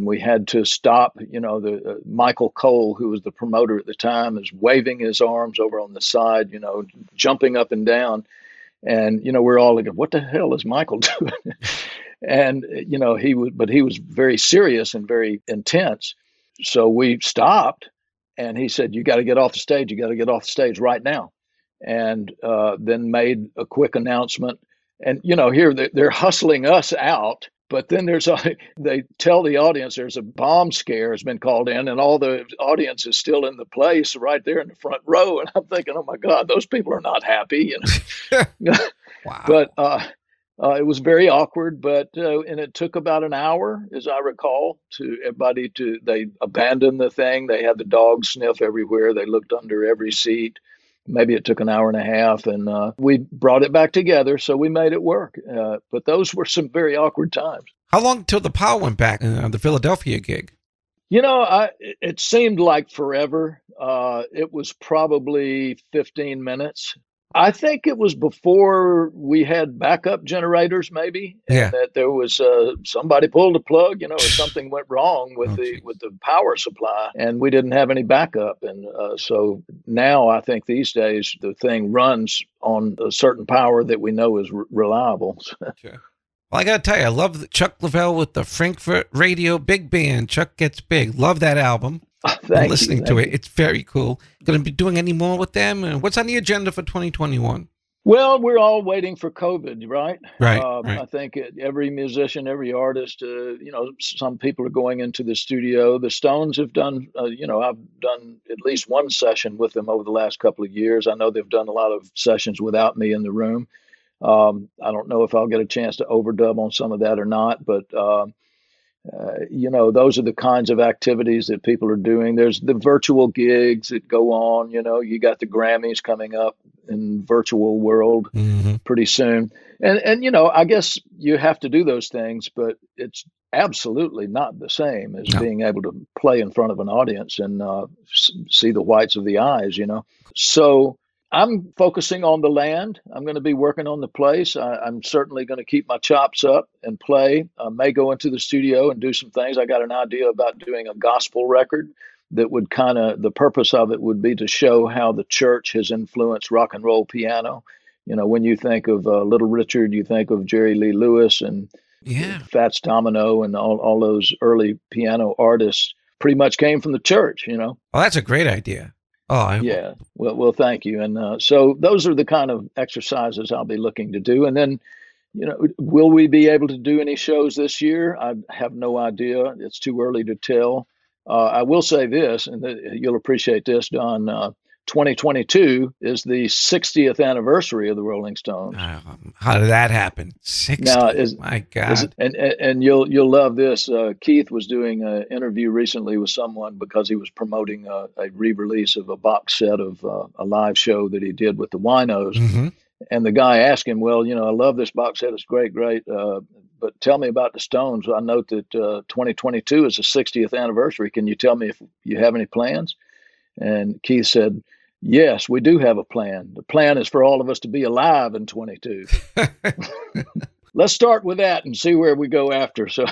we had to stop, you know, the Michael Cole, who was the promoter at the time, is waving his arms over on the side, you know, jumping up and down. And, you know, we're all like, what the hell is Michael doing? And, you know, he was very serious and very intense. So we stopped and he said, you got to get off the stage. You got to get off the stage right now. And then made a quick announcement. And, you know, here they're hustling us out. But then they tell the audience there's a bomb scare has been called in, and all the audience is still in the place right there in the front row. And I'm thinking, oh my God, those people are not happy. You know? Wow. But it was very awkward. But and it took about an hour, as I recall, to everybody they abandoned the thing. They had the dog sniff everywhere. They looked under every seat. Maybe it took an hour and a half, and we brought it back together, so we made it work. But those were some very awkward times. How long till the power went back on the Philadelphia gig? You know, it seemed like forever. It was probably 15 minutes. I think it was before we had backup generators, maybe, and yeah. That there was somebody pulled a plug, you know, or something went wrong with the power supply, and we didn't have any backup. And so now I think these days the thing runs on a certain power that we know is reliable. Sure. Well, I got to tell you, I love Chuck Leavell with the Frankfurt Radio Big Band. Chuck Gets Big. Love that album. I'm listening to it. It's very cool. Going to be doing any more with them? And what's on the agenda for 2021? Well, we're all waiting for COVID, right? Right. I think every musician, every artist, you know, some people are going into the studio. The Stones have done, you know, I've done at least one session with them over the last couple of years. I know they've done a lot of sessions without me in the room. I don't know if I'll get a chance to overdub on some of that or not, but you know, those are the kinds of activities that people are doing. There's the virtual gigs that go on. You know, you got the Grammys coming up in virtual world pretty soon. And, you know, I guess you have to do those things, but it's absolutely not the same as being able to play in front of an audience and see the whites of the eyes, you know. So I'm focusing on the land. I'm going to be working on the place. I'm certainly going to keep my chops up and play. I may go into the studio and do some things. I got an idea about doing a gospel record that would kind of, the purpose of it would be to show how the church has influenced rock and roll piano. You know, when you think of Little Richard, you think of Jerry Lee Lewis and Fats Domino and all those early piano artists pretty much came from the church, you know. Well, that's a great idea. Well, thank you. And so those are the kind of exercises I'll be looking to do. And then, you know, will we be able to do any shows this year? I have no idea. It's too early to tell. I will say this, and you'll appreciate this, Don. 2022 is the 60th anniversary of the Rolling Stones. How did that happen? 60? Now, my God. And you'll love this. Keith was doing an interview recently with someone because he was promoting a re-release of a box set of a live show that he did with the Winos. Mm-hmm. And the guy asked him, well, you know, I love this box set. It's great. But tell me about the Stones. I note that 2022 is the 60th anniversary. Can you tell me if you have any plans? And Keith said, yes, we do have a plan. The plan is for all of us to be alive in 22. Let's start with that and see where we go after. So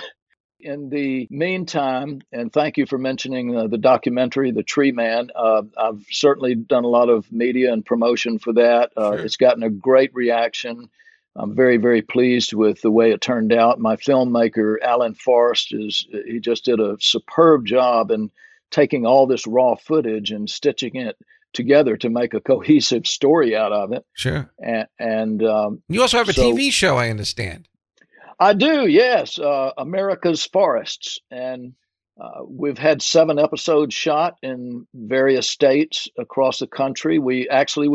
in the meantime, and thank you for mentioning the documentary, The Tree Man. I've certainly done a lot of media and promotion for that. Sure. It's gotten a great reaction. I'm very, very pleased with the way it turned out. My filmmaker, Alan Forrest, he just did a superb job and taking all this raw footage and stitching it together to make a cohesive story out of it. Sure. And you also have a TV show, I understand. I do, yes. America's Forests. And We've had 7 episodes shot in various states across the country. We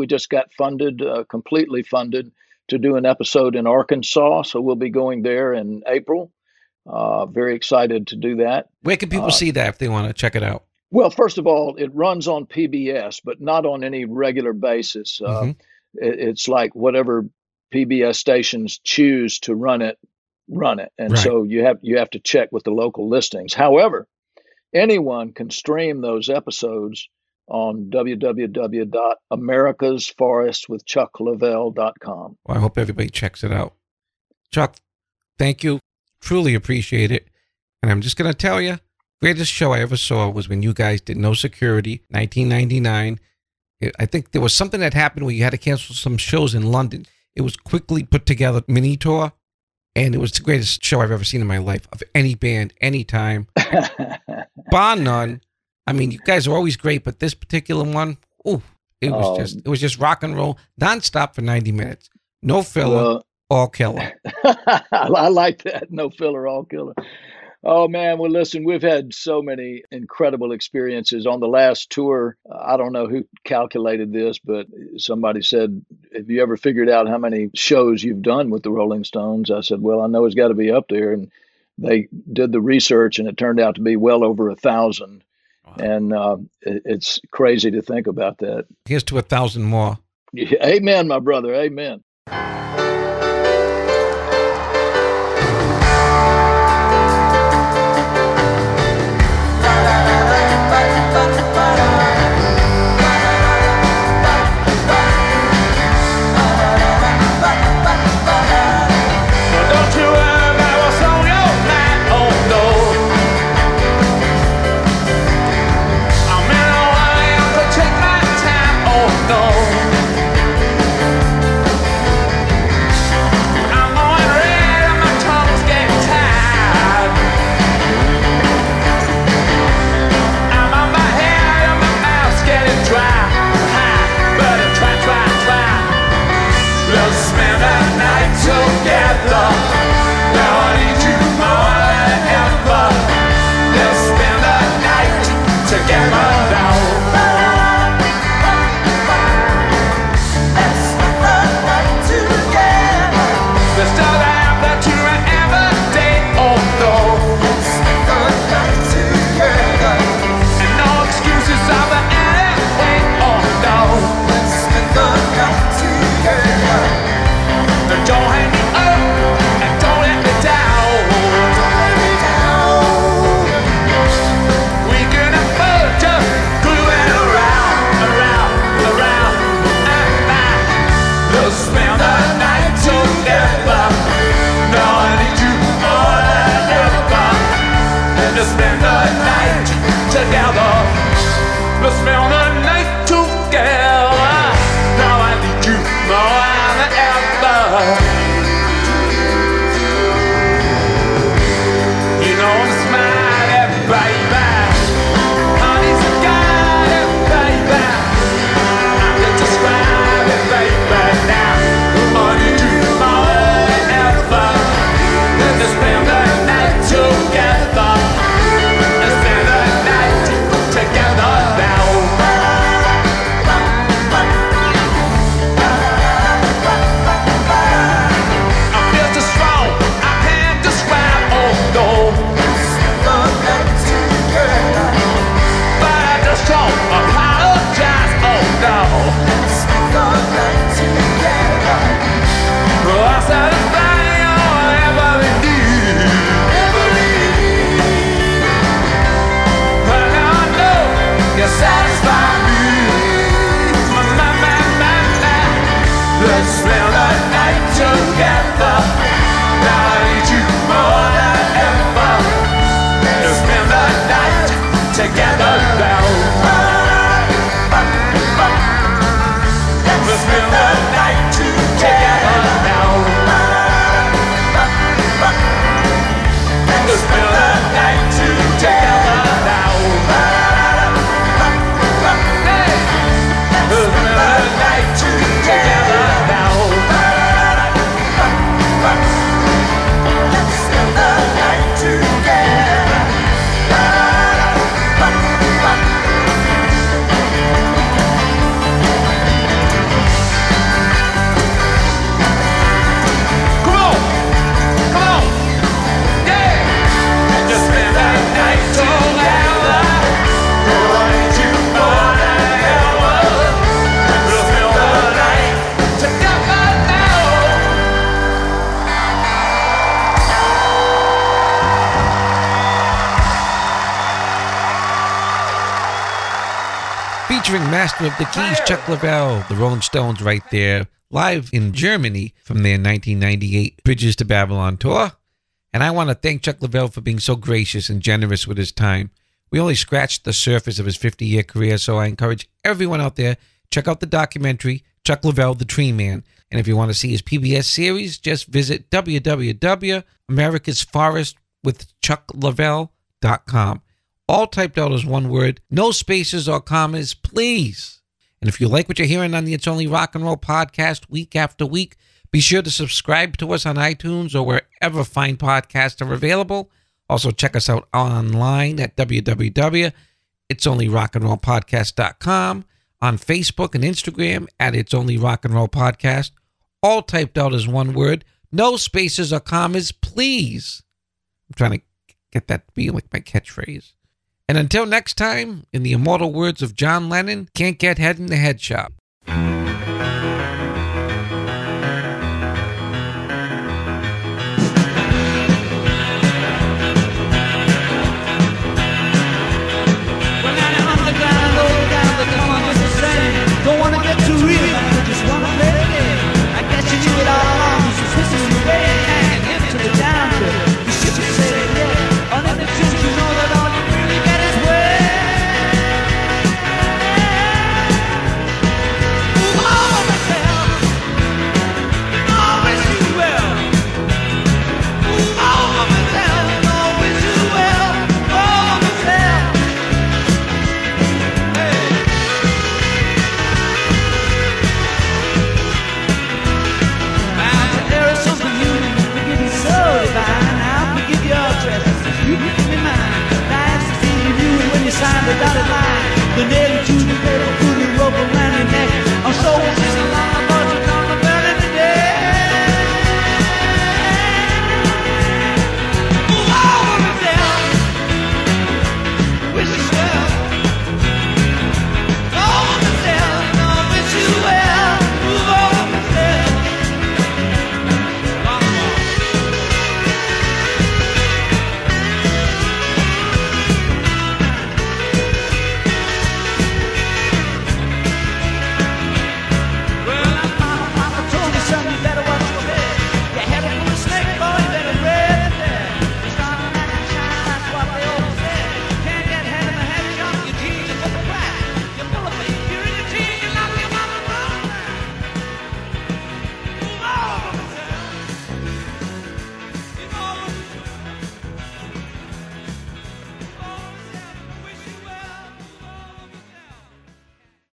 just got funded, completely funded, to do an episode in Arkansas. So we'll be going there in April. Very excited to do that. Where can people see that if they want to check it out? Well, first of all, it runs on PBS, but not on any regular basis. It's like whatever PBS stations choose to run it. And so you have to check with the local listings. However, anyone can stream those episodes on www.americasforestwithchuckleavell.com. Well, I hope everybody checks it out. Chuck, thank you. Truly appreciate it. And I'm just going to tell you, greatest show I ever saw was when you guys did No Security, 1999. I think there was something that happened where you had to cancel some shows in London. It was quickly put together mini tour, and it was the greatest show I've ever seen in my life of any band, any time, bar none. I mean, you guys are always great, but this particular one, it was just rock and roll nonstop for 90 minutes. No filler, all killer. I like that. No filler, all killer. Oh, man. Well, listen, we've had so many incredible experiences. On the last tour, I don't know who calculated this, but somebody said, have you ever figured out how many shows you've done with the Rolling Stones? I said, well, I know it's got to be up there. And they did the research, and it turned out to be well over 1,000. Wow. And it's crazy to think about that. Here's to 1,000 more. Yeah, amen, my brother. Amen. featuring master of the keys Chuck Leavell, the Rolling Stones right there, live in Germany from their 1998 Bridges to Babylon tour. And I want to thank Chuck Leavell for being so gracious and generous with his time. We only scratched the surface of his 50-year career, so I encourage everyone out there, check out the documentary, Chuck Leavell, The Tree Man. And if you want to see his PBS series, just visit www.americasforestwithchuckleavell.com. All typed out as one word, no spaces or commas, please. And if you like what you're hearing on the It's Only Rock and Roll podcast week after week, be sure to subscribe to us on iTunes or wherever fine podcasts are available. Also, check us out online at www.itsonlyrockandrollpodcast.com, on Facebook and Instagram at It's Only Rock and Roll Podcast, all typed out as one word, no spaces or commas, please. I'm trying to get that to be like my catchphrase. And until next time, in the immortal words of John Lennon, can't get head in the head shop. The dotted line, the nail to the middle.